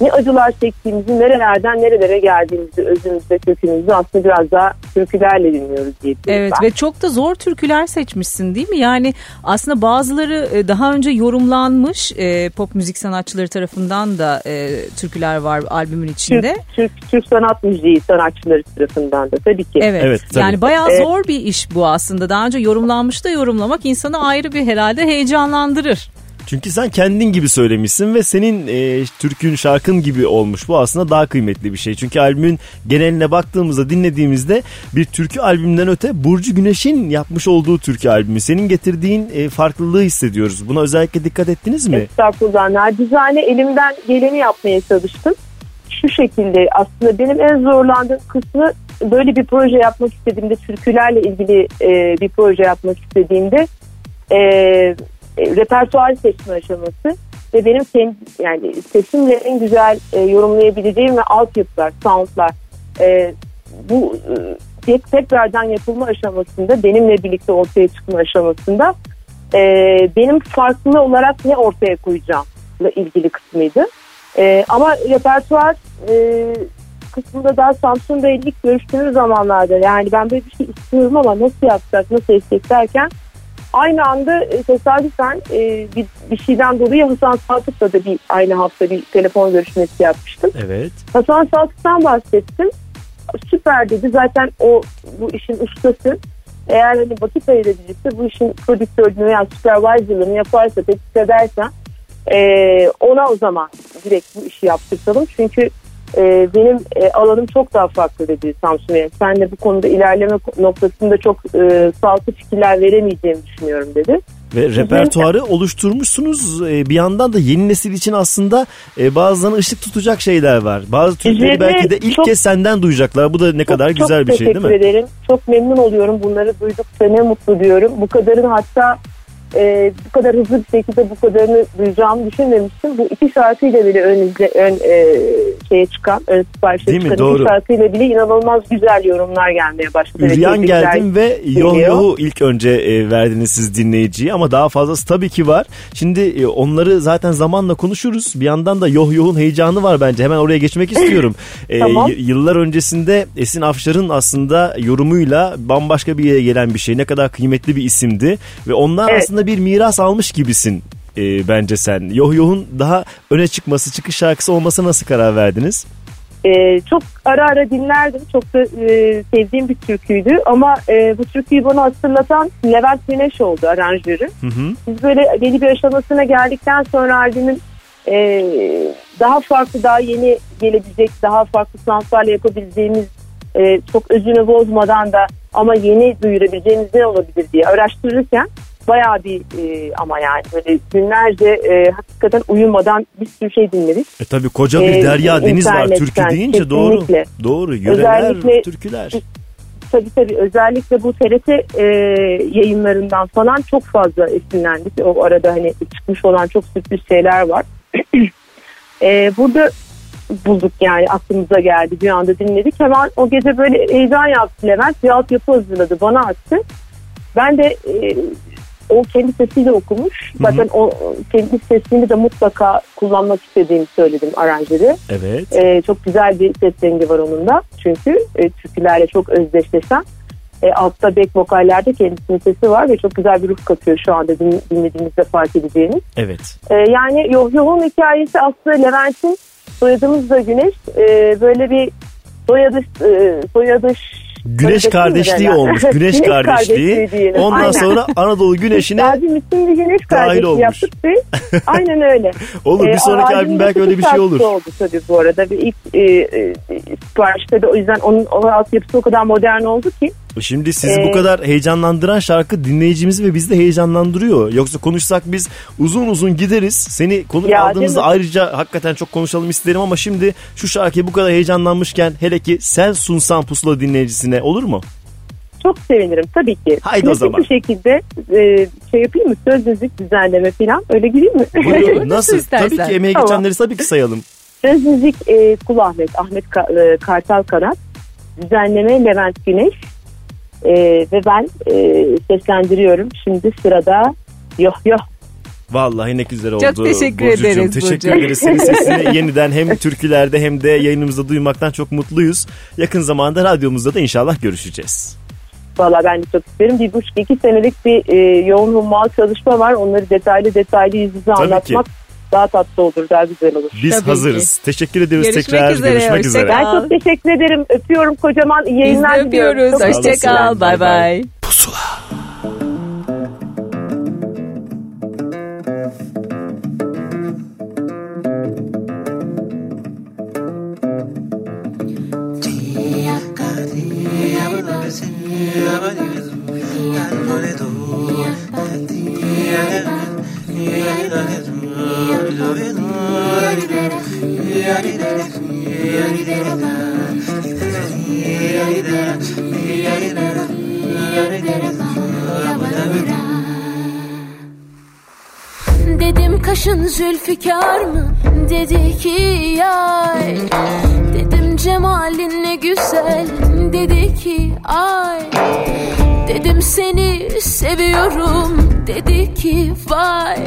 ne acılar çektiğimizi, nerelerden nerelere geldiğimizi, özümüzde, kökümüzü aslında biraz daha türkülerle dinliyoruz diye. Evet ben. Ve çok da zor türküler seçmişsin değil mi? Yani aslında bazıları daha önce yorumlanmış e, pop müzik sanatçıları tarafından da e, türküler var albümün içinde. Türk, Türk, Türk sanat müziği sanatçıları tarafından da tabii ki. Evet, evet tabii. Yani bayağı evet. Zor bir iş bu aslında. Daha önce yorumlanmış da yorumlamak insanı ayrı bir herhalde heyecanlandırır. Çünkü sen kendin gibi söylemişsin ve senin e, türkün, şarkın gibi olmuş. Bu aslında daha kıymetli bir şey. Çünkü albümün geneline baktığımızda, dinlediğimizde bir türkü albümünden öte Burcu Güneş'in yapmış olduğu türkü albümü. Senin getirdiğin e, farklılığı hissediyoruz. Buna özellikle dikkat ettiniz mi? Estağfurullah. Nacizane elimden geleni yapmaya çalıştım. Şu şekilde aslında benim en zorlandığım kısmı böyle bir proje yapmak istediğimde, türkülerle ilgili e, bir proje yapmak istediğimde... E, E, repertuar seçme aşaması ve benim kendi, yani sesimle en güzel e, yorumlayabileceğim ve altyapılar, soundlar e, bu e, tekrardan yapılma aşamasında, benimle birlikte ortaya çıkma aşamasında e, benim farklı olarak ne ortaya koyacağımla ilgili kısmıydı. E, ama repertuar e, kısmında daha Samsun'da ilk görüştüğümüz zamanlarda yani ben böyle bir şey istiyorum ama nasıl yapsak, nasıl edecek derken aynı anda tesadüfen e, bir, bir şeyden dolayı Hasan Saltık'la da bir aynı hafta bir telefon görüşmesi yapmıştım. Evet. Hasan Saltık'tan bahsettim. Süper dedi. Zaten o bu işin ustası. Eğer hani vakit ayırabilirse bu işin prodüktörlüğünü yani supervisor'ını yaparsa, teklif edersen e, ona o zaman direkt bu işi yaptırtalım. Çünkü e, benim e, alanım çok daha farklı dedi Samsun'a. Yani senle bu konuda ilerleme noktasında çok e, sağlıklı fikirler veremeyeceğimi düşünüyorum dedi. Ve repertuarı oluşturmuşsunuz. E, bir yandan da yeni nesil için aslında e, bazılarına ışık tutacak şeyler var. Bazı türküleri belki de ilk çok, kez senden duyacaklar. Bu da ne çok, kadar güzel bir şey değil mi? Çok teşekkür ederim. Çok memnun oluyorum. Bunları duydukça ne mutlu diyorum. Bu kadarın hatta Ee, bu kadar hızlı bir şekilde bu kadarını duyacağımı düşünmemiştim. Bu iki şarkıyla bile önümüzde ön, e, şeye çıkan, ön siparişe çıkan iki şarkıyla bile inanılmaz güzel yorumlar gelmeye başladı. Üryan geldim ve Yo Yo'yu ilk önce e, verdiniz siz dinleyiciye ama daha fazlası tabii ki var. Şimdi e, onları zaten zamanla konuşuruz. Bir yandan da Yo Yo'un heyecanı var bence. Hemen oraya geçmek istiyorum. e, tamam. y- yıllar öncesinde Esin Afşar'ın aslında yorumuyla bambaşka bir yere gelen bir şey. Ne kadar kıymetli bir isimdi ve onlar evet. aslında bir miras almış gibisin e, bence sen. Yoh Yoh'un daha öne çıkması, çıkış şarkısı olmasına nasıl karar verdiniz? Ee, çok ara ara dinlerdim. Çok da e, sevdiğim bir türküydü. Ama e, bu türküyü bana hatırlatan Levent Güneş oldu aranjörü. Hı hı. Biz böyle belli bir aşamasına geldikten sonra albümün e, daha farklı, daha yeni gelebilecek, daha farklı sanatlarla yapabileceğimiz e, çok özünü bozmadan da ama yeni duyurabileceğimiz ne olabilir diye araştırırken bayağı bir e, ama yani böyle günlerce e, hakikaten uyumadan bir sürü şey dinledik. E tabii koca bir e, derya deniz var türkü deyince kesinlikle. doğru. Doğru yöreler, özellikle, türküler. Tabii tabii özellikle bu T R T e, yayınlarından falan çok fazla esinlendik. O arada hani çıkmış olan çok sürpriz şeyler var. e, burada bulduk yani aklımıza geldi bir anda dinledik. Hemen o gece böyle heyecan yaptı Levent. Bir altyapı hazırladı bana attı. Ben de e, o kendi sesiyle okumuş. Hı-hı. Zaten o kendi sesini de mutlaka kullanmak istediğimi söyledim aranjörü. Evet. Ee, çok güzel bir ses rengi var onun da. Çünkü e, türkülerle çok özdeşleşen. E, altta back vokallerde kendisinin sesi var ve çok güzel bir ruh katıyor şu anda din, dinlediğinizde fark edeceğiniz. Evet. E, yani Yoh Yoh'un hikayesi aslında Levent'in Soyadımızda Güneş. E, böyle bir soyadış, e, soyadış Güneş kardeşliği olmuş. Güneş kardeşliği. Ondan aynen. sonra Anadolu Güneşi'ne albüm için bir güneş kardeşliği yaptık ve aynen öyle. Olur ee, bir sonraki albüm belki öyle bir şey olur. Oldu tabii bu arada. Bir ilk e, e, siparişte de o yüzden onun o altyapısı o kadar modern oldu ki. Şimdi sizi ee, bu kadar heyecanlandıran şarkı dinleyicimizi ve bizi de heyecanlandırıyor. Yoksa konuşsak biz uzun uzun gideriz. Seni konuk aldığımızda ayrıca hakikaten çok konuşalım isterim ama şimdi şu şarkıyı bu kadar heyecanlanmışken hele ki sen sunsan Pusula dinleyicisine olur mu? Çok sevinirim tabii ki. Haydi o zaman. Bu şekilde e, şey yapayım mı? Söz müzik düzenleme falan öyle gireyim mi? Buyur, nasıl? Tabii ki emeğe tamam. geçenleri tabii ki sayalım. Söz müzik e, Kul Ahmet, Ahmet Kartal Kanat. Düzenleme Levent Güneş. Ee, ve ben e, seslendiriyorum. Şimdi sırada yoh yoh. Vallahi ne güzel oldu. Çok teşekkür Burcucuğum. ederiz Burcu. Teşekkür ederiz. Senin sesini yeniden hem türkülerde hem de yayınımızda duymaktan çok mutluyuz. Yakın zamanda radyomuzda da inşallah görüşeceğiz. Vallahi ben de çok isterim. Bir buçuk iki senelik bir e, yoğun hummalı çalışma var. Onları detaylı detaylı yüz yüze Tabii anlatmak. Ki. Daha tatlı olur, daha güzel olur. Biz Tabii hazırız. Ki. Teşekkür ediyoruz Görüşmek tekrar. Üzere, Görüşmek üzere. Ben çok teşekkür ederim. Öpüyorum kocaman. İyi yayınlar diliyorum. Hoşçakal. Bay bay. Pusula. Dedim kaşın zülfikar mı? Dedi ki yay. Dedim cemalin ne güzel. Dedi ki ay. Dedim seni seviyorum. Dedi ki vay.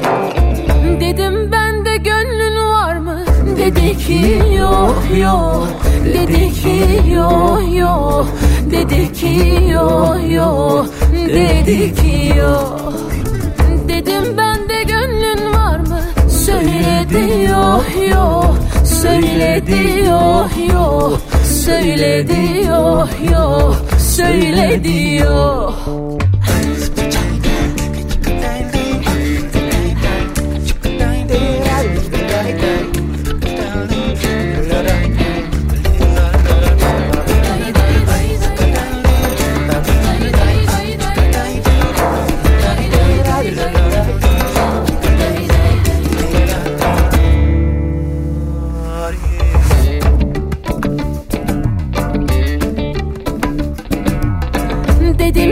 Dedim bende gönlün var mı? Dedi ki yok yok. Dedi ki yok yok. Dedi ki yok yok. Dedi ki yok. Dedim bende gönlün var mı? Söyledi yok yok. Söyledi yok yok. Söyledi yok yok. Söyledi yok.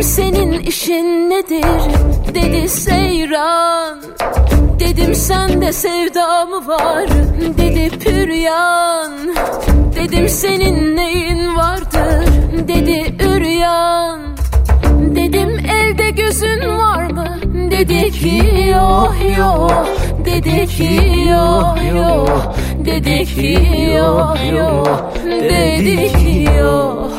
Senin işin nedir? Dedi seyran. Dedim sende sevda mı var? Dedi püryan. Dedim senin neyin vardır? Dedi üryan. Dedim elde gözün var mı? Dedi ki yok yok. Dedi ki yok yok. Dedi ki yok yok. Dedi ki yok.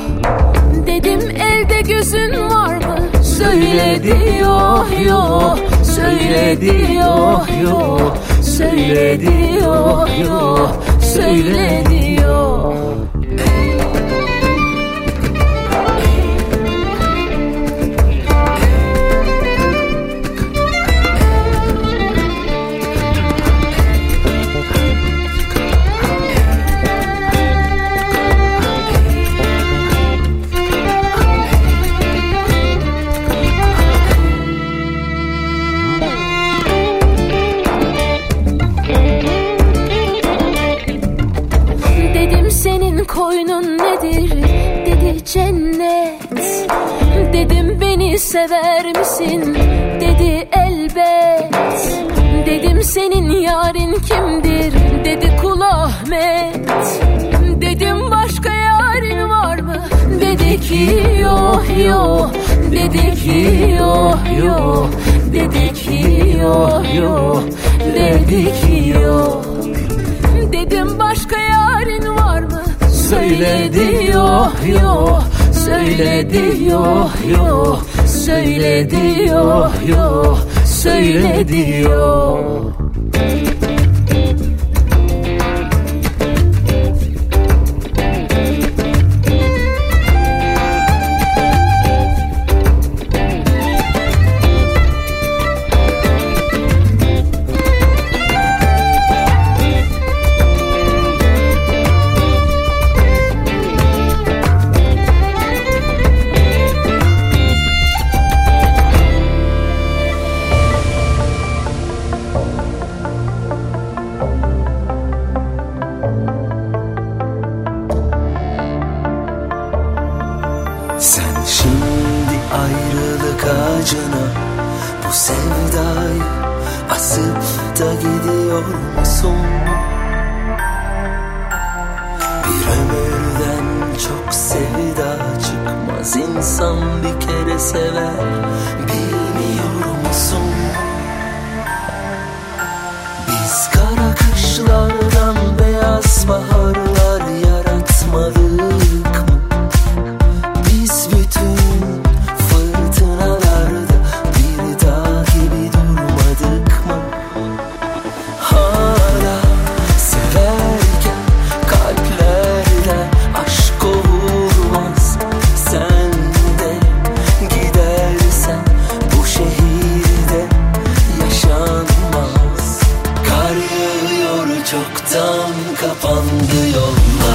Dedim elde gözün var mı? Söyledi yok yok. Söyledi yok yok. Söyledi yok yok. Söyledi yok. Koynun nedir? Dedi cennet. Dedim beni sever misin? Dedi elbet. Dedim senin yarın kimdir? Dedi Kul Ahmet. Dedim başka yarın var mı? Dedi ki yok yok. Dedi ki yok yok. Dedi ki yok yok. Dedi ki yok. Dedim başka yarın var mı? Söyledi yok yok. Söyledi yok yok. Söyledi yok yok. Söyledi yok. amacına bu sevdayı asıp da gidiyor musun? Bir ömürden çok sevda çıkmaz, insan bir kere sever, bilmiyor musun? Biz kara kışlardan beyaz baharlar yaratmadık mı? Biz bütün fırtınalarda bir dağ gibi durmadık mı? Hala severken kalplerden aşk kovulmaz. Sen de gidersen bu şehirde yaşanmaz. Kar yağıyor, çoktan kapandı yollar.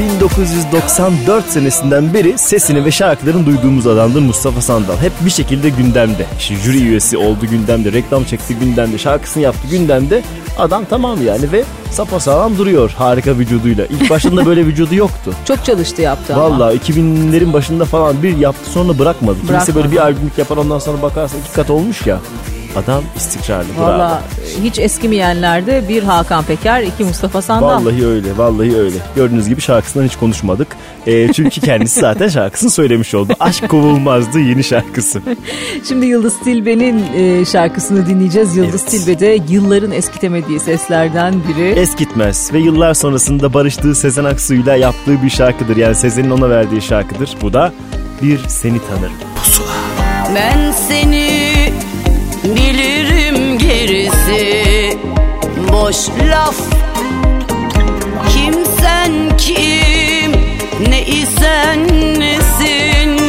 bin dokuz yüz doksan dört senesinden beri sesini ve şarkılarını duyduğumuz adamdır Mustafa Sandal. Hep bir şekilde gündemde. İşte jüri üyesi oldu gündemde, reklam çekti gündemde, şarkısını yaptı gündemde. Adam tamam yani ve sapasağlam duruyor harika vücuduyla. İlk başında böyle vücudu yoktu. Çok çalıştı yaptı ama. Valla iki binlerin başında falan bir yaptı sonra bırakmadı. Kimse bırakmadı. Böyle bir albümlük yapar ondan sonra bakarsın iki kat olmuş ya. Adam istikrarlı. Valla hiç eskimeyenlerde bir Hakan Peker, iki Mustafa Sandal. Vallahi öyle, vallahi öyle. Gördüğünüz gibi şarkısından hiç konuşmadık. E, çünkü kendisi zaten şarkısını söylemiş oldu. Aşk Kovulmaz'dı yeni şarkısı. Şimdi Yıldız Tilbe'nin e, şarkısını dinleyeceğiz. Yıldız evet. Tilbe de yılların eskitemediği seslerden biri. Eskitmez ve yıllar sonrasında barıştığı Sezen Aksu'yla yaptığı bir şarkıdır. Yani Sezen'in ona verdiği şarkıdır. Bu da Bir Seni Tanırım. Pusula. Ben seni bilirim, gerisi boş laf. Kimsen kim, ne isen nesin.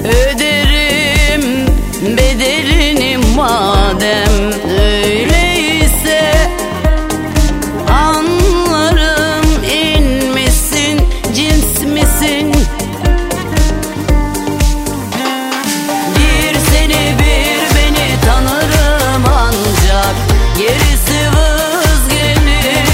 Öderim bedelini madem öyleyse. Anlarım in misin, cins misin. Gerisi vızgınım.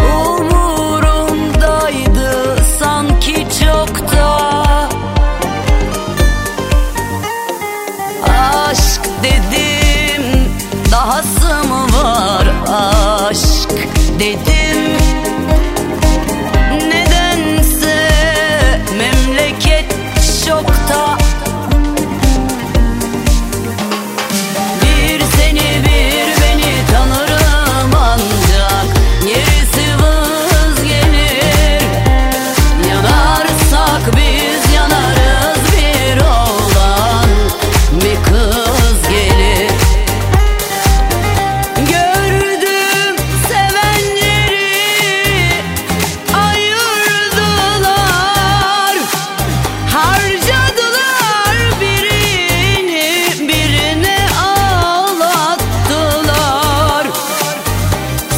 Umurumdaydı sanki çok da. Aşk dedim, dahası mı var? Aşk dedim, nedense memleket şokta. Biz yanarız, bir oğlan bir kız gelir. Gördüm sevenleri ayırdılar, harcadılar birini, birine ağlattılar.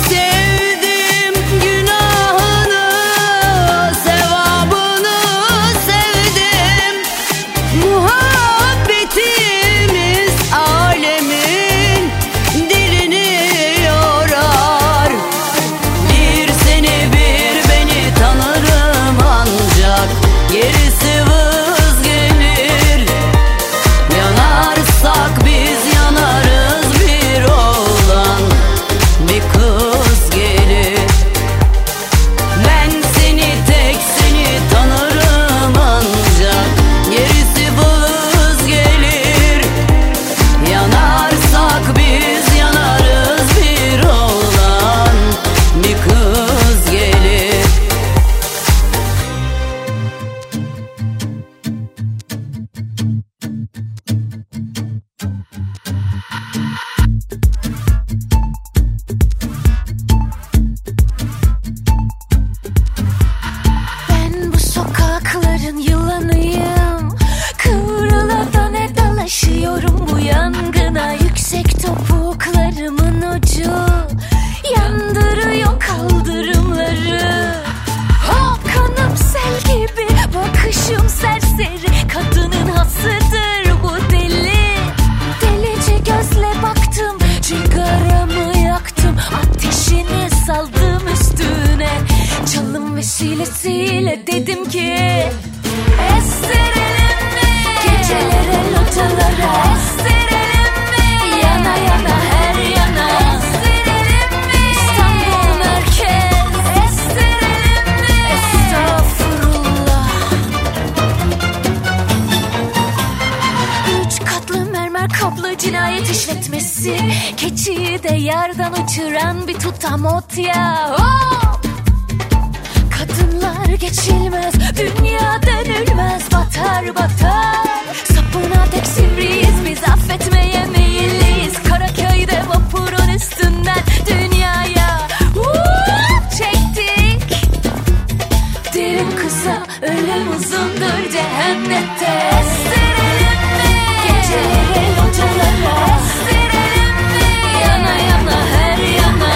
Sevdim günahını, sevabını Ben bu sokakların yılanıyım, kıvrıla döne dalaşıyorum bu yangına. Yüksek topuklarımın ucu yandırıyor kaldırımları. Hop kanım sel gibi, bakışım serseri, kadının hasıdır bu deli. Delici gözle baktım, cigaramı yaktım, ateşini saldım üstüne. Çalım vesilesiyle dedim ki estirelim mi? Gecelere localara estirelim mi? Yana yana her yana estirelim mi? İstanbul merkez estirelim mi? Estağfurullah. Üç katlı mermer kaplı cinayet işletmesi, keçiyi de yardan uçuran bir tutam ot ya. Oh! Kadınlar geçilmez, dünya dönülmez, batar batar. Sapına dek sivriyiz, biz affetmeye meyilliyiz. Karaköy'de vapurun üstünden dünyaya vuuu çektik. Derin kısa, ölüm uzundur cehennette. Estirelim mi? Geceleri localara estirelim mi? Yana yana her yana.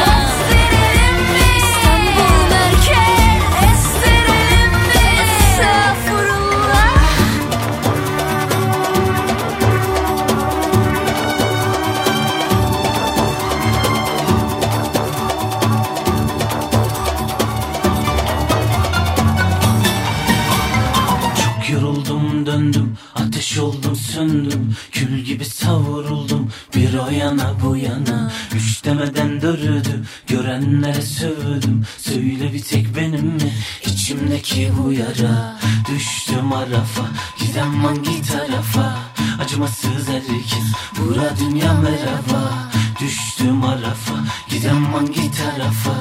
Döndüm, ateş oldum, söndüm, kül gibi savruldum bir o yana bu yana. Üç demeden dördü görenlere sövdüm, söyle bir tek benim mi içimdeki bu yara? Düştüm arafa, giden hangi tarafa? Acımasız herkes, bura dünya merhaba. Düştüm arafa, giden hangi tarafa?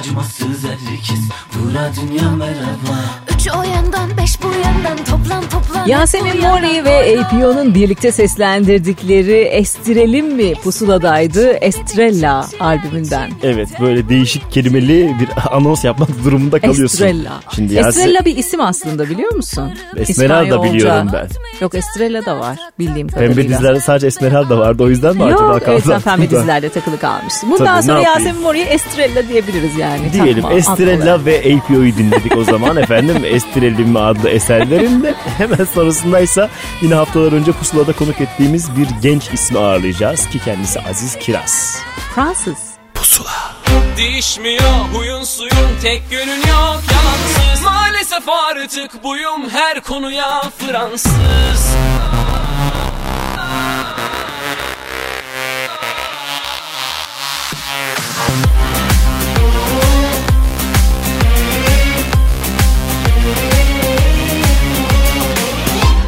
Acımasız herkes, bura dünya merhaba. Üç o yandan, beş bu yandan, toplan toplan. Yasemin Mori ve A P O'nun birlikte seslendirdikleri Estirelim mi pusuladaydı, Estrella albümünden. Evet, böyle değişik kelimeli bir anons yapmak durumunda kalıyorsun. Estrella. Şimdi Yase... Estrella bir isim aslında, biliyor musun? Esmeralda biliyorum ben. Yok, Estrella da var bildiğim kadarıyla. Pembe dizlerde sadece Esmeralda vardı, o yüzden mi Yok, acaba kaldı? Yok, o yüzden pembe dizlerde takılı kalmışsın. Bundan Tabii, sonra Yasemin Mori'ye Estrella diyebiliriz yani. Diyelim tamam, Estrella ve A P O'yu dinledik o zaman efendim. Estirelim mi adlı eserlerinde. Hemen sonrasındaysa yine haftalar önce Pusula'da konuk ettiğimiz bir genç ismi ağırlayacağız ki kendisi Aziz Kiraz. Fransız. Pusula. Değişmiyor huyun suyun, tek yönün yok yalansız. Maalesef artık buyum, her konuya Fransız.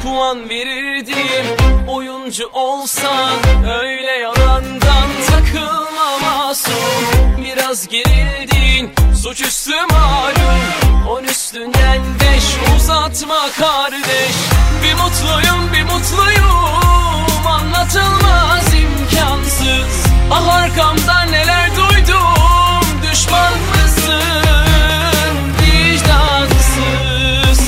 Puan verirdim oyuncu olsan, öyle yalandan takılma masum. Biraz gerildin, suçüstü malum. On üstünden beş, uzatma kardeş. Bir mutluyum bir mutluyum, anlatılmaz imkansız. Ah arkamda neler duydum, düşman mısın, vicdansız.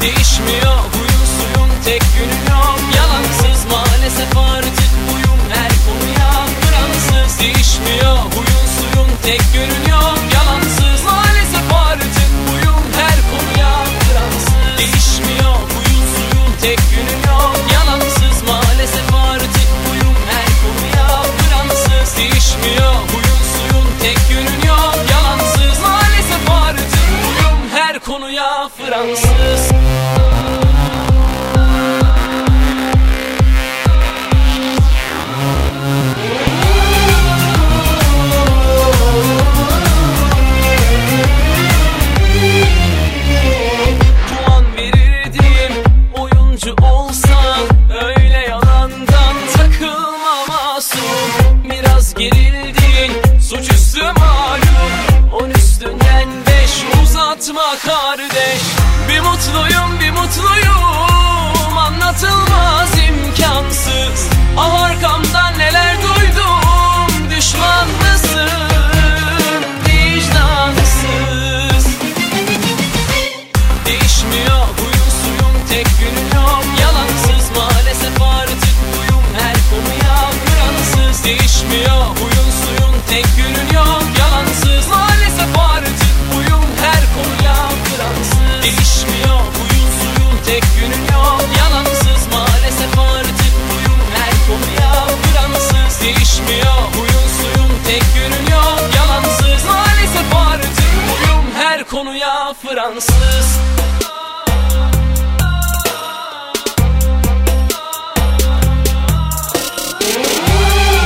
Değişmiyor huyun suyun, tek günün yok yalansız. Maalesef artık buyum, her konuya Fransız. Değişmiyor huyun suyun, tek günün yok yalansız. Maalesef artık buyum, her konuya Fransız. Değişmiyor huyun suyun, tek günün yok yalansız. Maalesef artık buyum, her konuya Fransız. Değişmiyor huyun suyun, tek günün yok yalansız. Maalesef artık buyum, her konuya Fransız. Kardeş, bir mutluyum bir mutluyum, anlatılmaz imkansız. Ah arkamdan neler duydum, düşman mısın, vicdansız. Değişmiyor huyun suyun, tek günün yok yalansız. Maalesef artık buyum, her konuya Fransız. Değişmiyor huyun suyun, tek günün yok yalansız. Maalesef artık buyum, her konuya Fransız. Değişmiyor huyun suyun, tek günün yok yalansız. Maalesef artık buyum, her konuya Fransız. Değişmiyor huyun suyun, tek günün yok yalansız. Maalesef artık buyum, her konuya Fransız. Değişmiyor huyun suyun, tek günün yok yalansız. Maalesef artık buyum, her konuya Fransız.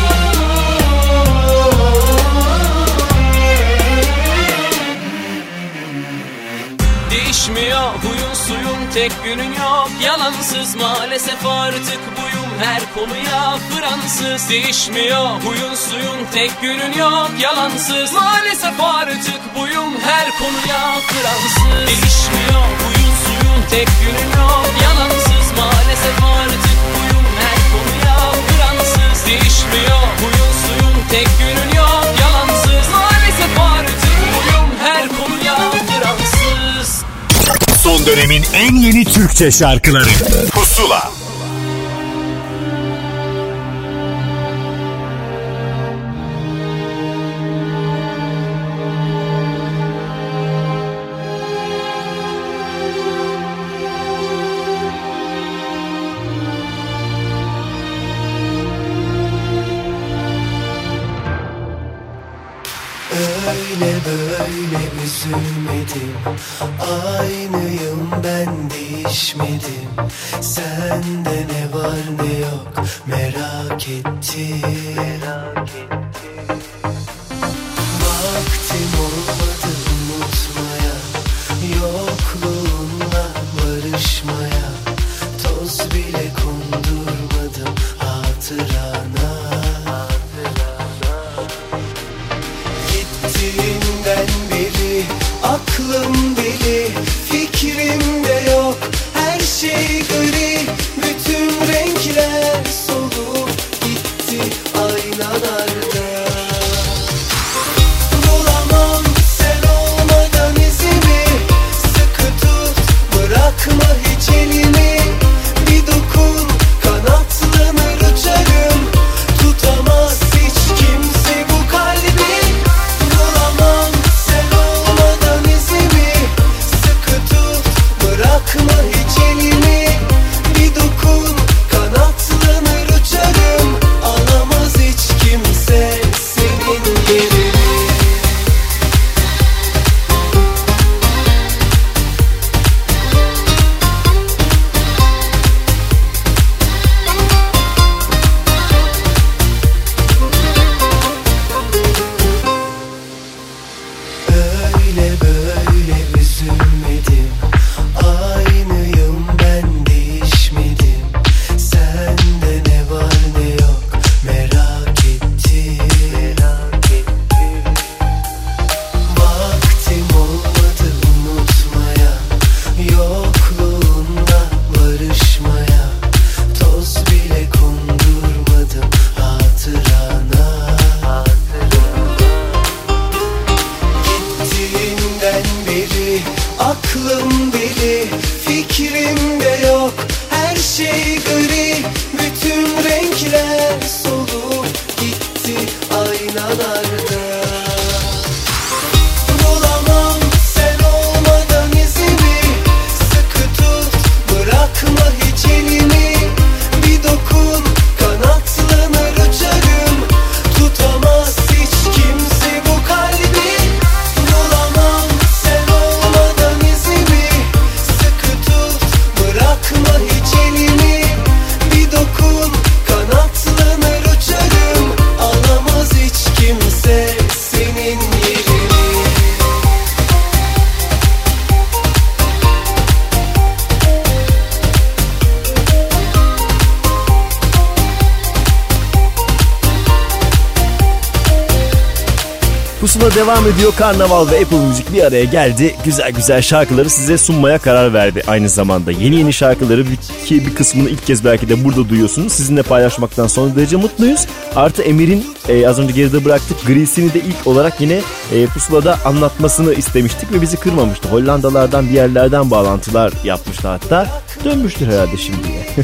Değişmiyor huyun suyun, tek günün yok yalansız. Maalesef artık buyum, her konuya Fransız. Değişmiyor huyun suyun, tek günün yok yalansız. Maalesef artık buyum, her konuya Fransız. Değişmiyor huyun suyun, tek günün yok yalansız. Maalesef artık buyum, her konuya Fransız. Son dönemin en yeni Türkçe şarkıları Pusula. Öyle böyle üzülmedim, aynıyım ben değişmedim. Sende ne var ne yok merak ettim, merak ettim. Vaktim olmadı unutmaya, yokluğunla barışmaya. Toz bile kondurmadım hatırana. Gittiğinden beri aklım deli, fikrim de yok, her şey gri. Bütün renkler solup gitti aynalarda. Bulamam sen olmadan izimi, sıkı tut bırakma hiç elimi. Bir dokun kanatlanır uçarım, tutamaz hiç kimse bu kalbi. Bulamam sen olmadan izimi, Pusula devam ediyor. Karnaval ve Apple Music bir araya geldi. Güzel güzel şarkıları size sunmaya karar verdi. Aynı zamanda yeni yeni şarkıları bir, bir kısmını ilk kez belki de burada duyuyorsunuz. Sizinle paylaşmaktan son derece mutluyuz. Artı Emir'in e, az önce geride bıraktık Grisini de ilk olarak yine e, Pusula'da anlatmasını istemiştik ve bizi kırmamıştı. Hollandalardan bir yerlerden bağlantılar yapmıştı hatta. Dönmüştür herhalde şimdiye.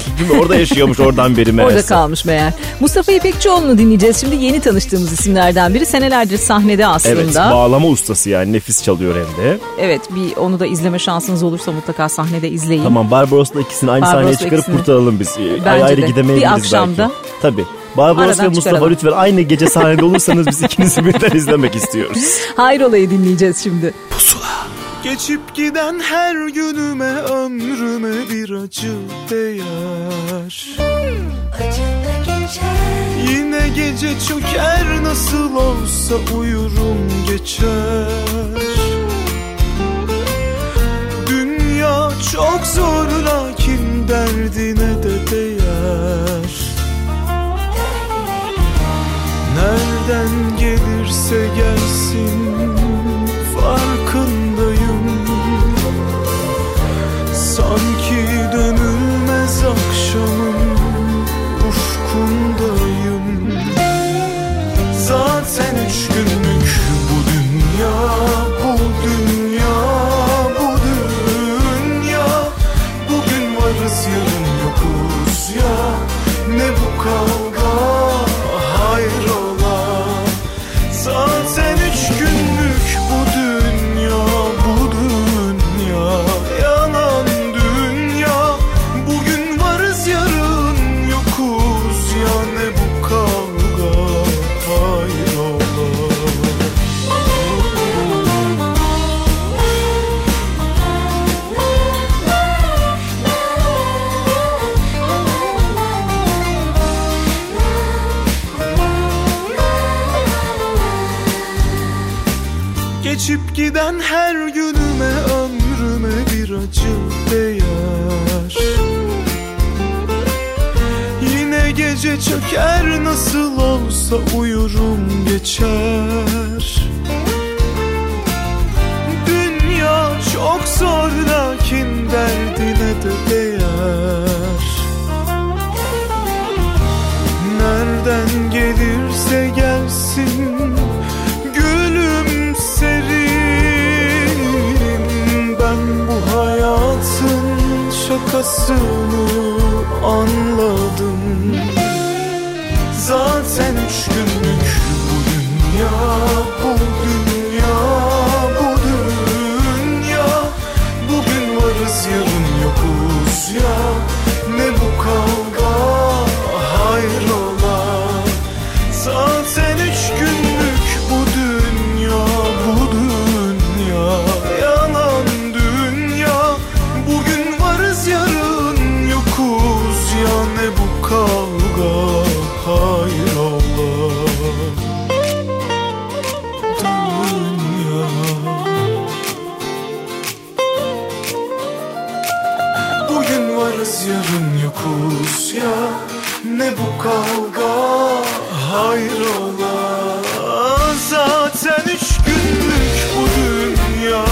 Orada yaşıyormuş oradan beri meğerse. Orada kalmış meğer. Mustafa İpekçioğlu'nu dinleyeceğiz. Şimdi yeni tanıştığımız isimlerden biri. Senelerdir sahnede aslında. Evet, bağlama ustası yani. Nefis çalıyor hem de. Evet, bir onu da izleme şansınız olursa mutlaka sahnede izleyin. Tamam, Barbaros'la ikisini aynı Barbaros sahneye çıkarıp ikisini kurtaralım biz. Bence ayrı ayrı gidemeyebiliriz belki. Bir akşamda. Tabii. Barbaros ve Mustafa lütfen aynı gece sahnede olursanız biz ikinizi birden izlemek istiyoruz. Hayrola'yı dinleyeceğiz şimdi. Pusula. Geçip giden her günüme, ömrüme bir acı değer. Acı da geçer. Yine gece çöker, nasıl olsa uyurum geçer. Dünya çok zor, lakin derdine de değer. Nereden gelirse gelsin farkındayım. Sanki dönülmez akşamın ufkundayım. Zaten üç günlük bu dünya, bu dünya, bu dünya. Bugün varız, yarın yokuz ya. Ne bu kavga, hayrola. Zaten üç günlük bu dünya, bu dünya, yalan dünya. Bugün varız, yarın yokuz ya, ne bu kavga, hayrola. Geçip giden her günüme, ömrüme bir acı değer. Yine gece çöker, nasıl olsa uyurum geçer. Dünya çok zor, lakin derdine de değer. Nereden gelirse gelsin şakasını anladım. Zaten üç günlük bu dünya, bu dünya, bu dünya. Bugün varız, yarın yokuz ya. Ne bu kavga, hayrola. Zaten üç günlük bu dünya, bu dünya. Bugün varız, yarın yokuz ya. Ne bu kavga, hayrola. Zaten üç günlük bu dünya, bu dünya, yalan dünya. Bugün varız, yarın yokuz ya, ne bu kavga, hayrola. Zaten üç günlük bu dünya,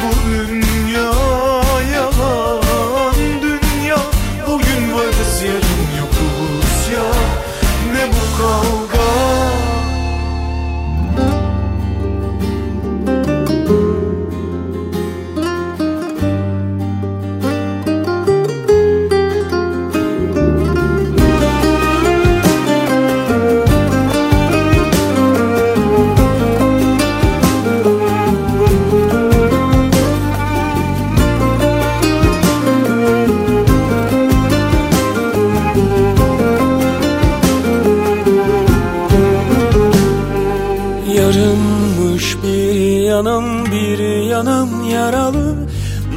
bu dünya, yalan dünya. Bugün varız, yarın yokuz ya, ne bu kavga.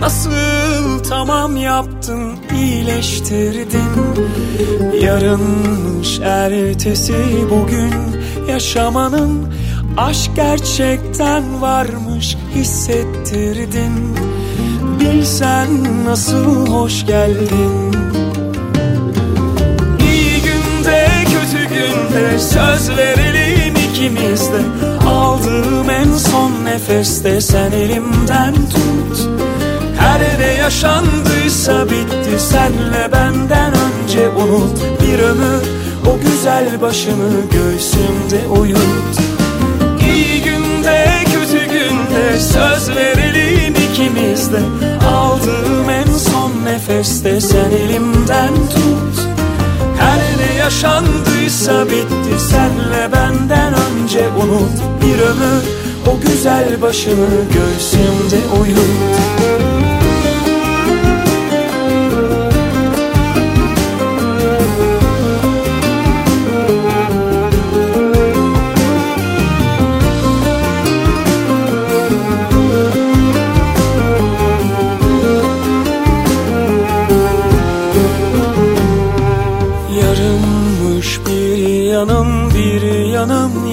Nasıl tamam yaptın, iyileştirdin. Yarınmış ertesi bugün yaşamanın Aşk gerçekten varmış, hissettirdin. Bilsen nasıl hoş geldin. İyi günde kötü günde söz verelim ikimiz de. Aldığım en son nefeste sen elimden tut. Her ne yaşandıysa bitti, senle benden önce unut. Bir ömür o güzel başını göğsümde uyut. İyi günde kötü günde söz verelim ikimiz de. Aldığım en son nefeste sen elimden tut. Her ne yaşandıysa bitti, senle benden önce unut. Bir ömür o güzel başını göğsümde uyut.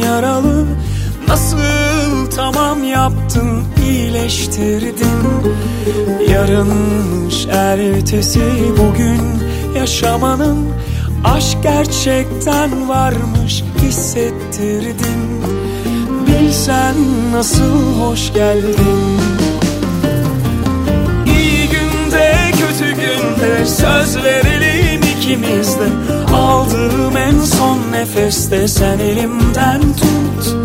Yaralı nasıl tamam yaptın, iyileştirdin. Yarınmış ertesi bugün yaşamanın. Aşk gerçekten varmış, hissettirdin. Bilsen nasıl hoş geldin. İyi günde kötü günde söz verelim ikimiz de. Aldığım en son nefeste sen elimden tut.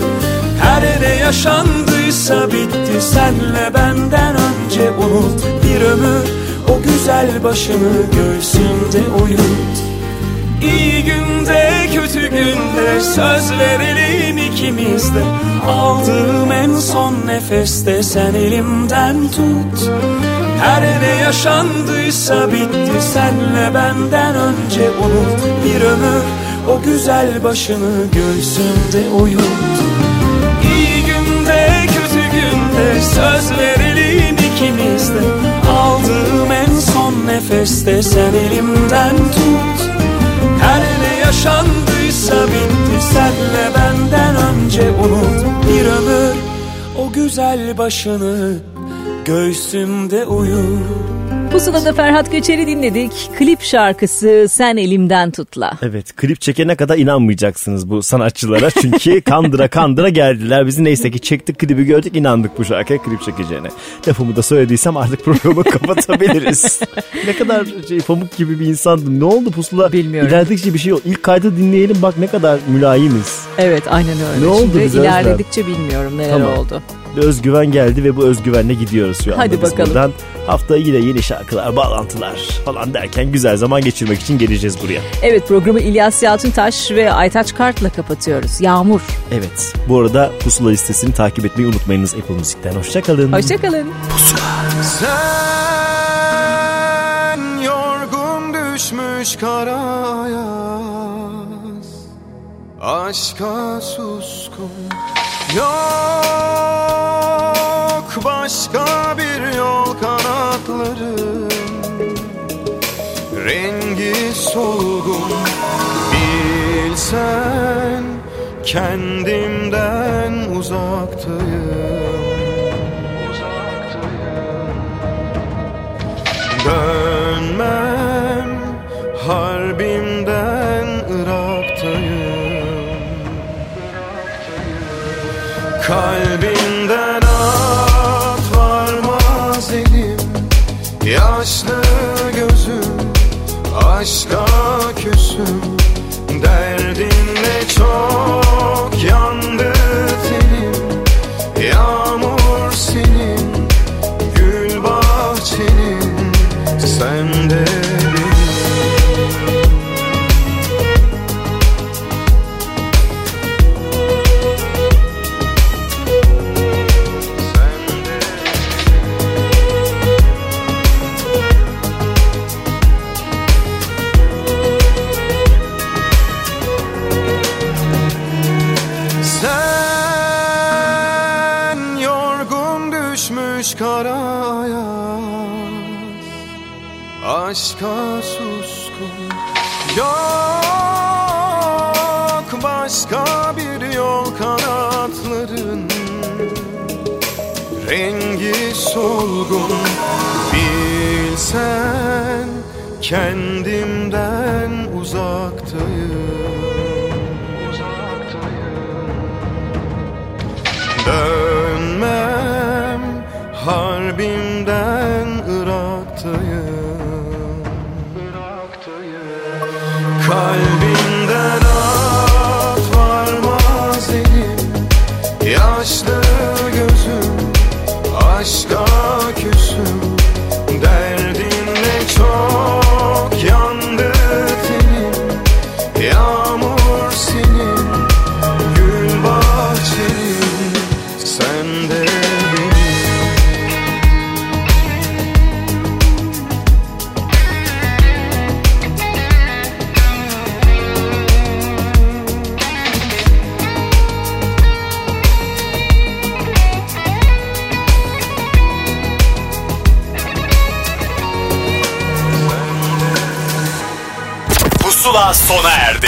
Her ne yaşandıysa bitti, senle benden önce unut. Bir ömür o güzel başını göğsümde uyut. İyi günde kötü günde söz verelim ikimiz de. Aldığım en son nefeste sen elimden tut. Her ne yaşandıysa bitti, senle benden önce unut. Bir ömür o güzel başını göğsümde uyut. İyi günde kötü günde söz verelim ikimiz de. Aldığım en son nefeste sen elimden tut. Her ne yaşandıysa bitti, senle benden önce unut. Bir ömür o güzel başını göğsümde uyur. Pusula'da Ferhat Göçer'i dinledik. Klip şarkısı Sen Elimden Tut'la. Evet, klip çekene kadar inanmayacaksınız bu sanatçılara. Çünkü kandıra kandıra geldiler. Bizi neyse ki çektik, klibi gördük, inandık bu şarkıya klip çekeceğine. Lafımı da söylediysem artık programı kapatabiliriz. Ne kadar şey, pamuk gibi bir insandım. Ne oldu Pusula? Bilmiyorum. İlerledikçe bir şey oldu. İlk kaydı dinleyelim, bak ne kadar mülayimiz. Evet, aynen öyle. Ne şimdi oldu bize? İlerledikçe özlem? Bilmiyorum neler tamam. oldu. Özgüven geldi ve bu özgüvenle gidiyoruz şu anda. Hadi bakalım. Biz buradan haftaya yine yeni şarkılar, bağlantılar falan derken güzel zaman geçirmek için geleceğiz buraya. Evet, programı İlyas Yaltıntaş ve Aytaç Kart'la kapatıyoruz. Yağmur. Evet, bu arada Pusula listesini takip etmeyi unutmayınız Apple Music'ten. Hoşçakalın. Hoşçakalın. Pusula. Sen yorgun düşmüş karayaz, aşka suskun. Yok başka bir yol, kanatların rengi solgun. Bilsen kendimden uzaktayım, uzaktayım. Dönmem harbimden Irak'tayım. Kalbimden at varmaz elim, yaşlı gözüm, aşka küsüm. Derdinle çok yandı tenim, yağmur senin, gül bahçenin, sen de aşka suskun. Yok başka bir yol, kanatları rengi solgun. Bilsen kendimden uzaktayım, uzaktayım. Dönmem harbimden Irak'tayım, Irak'tayım. Kalbimden at varmaz elim, yaşlı gözüm aşka küsüm. Derdinle çok yandı tenim, yağmur senin, gül bahçenin, sen de Pusula sona erdi.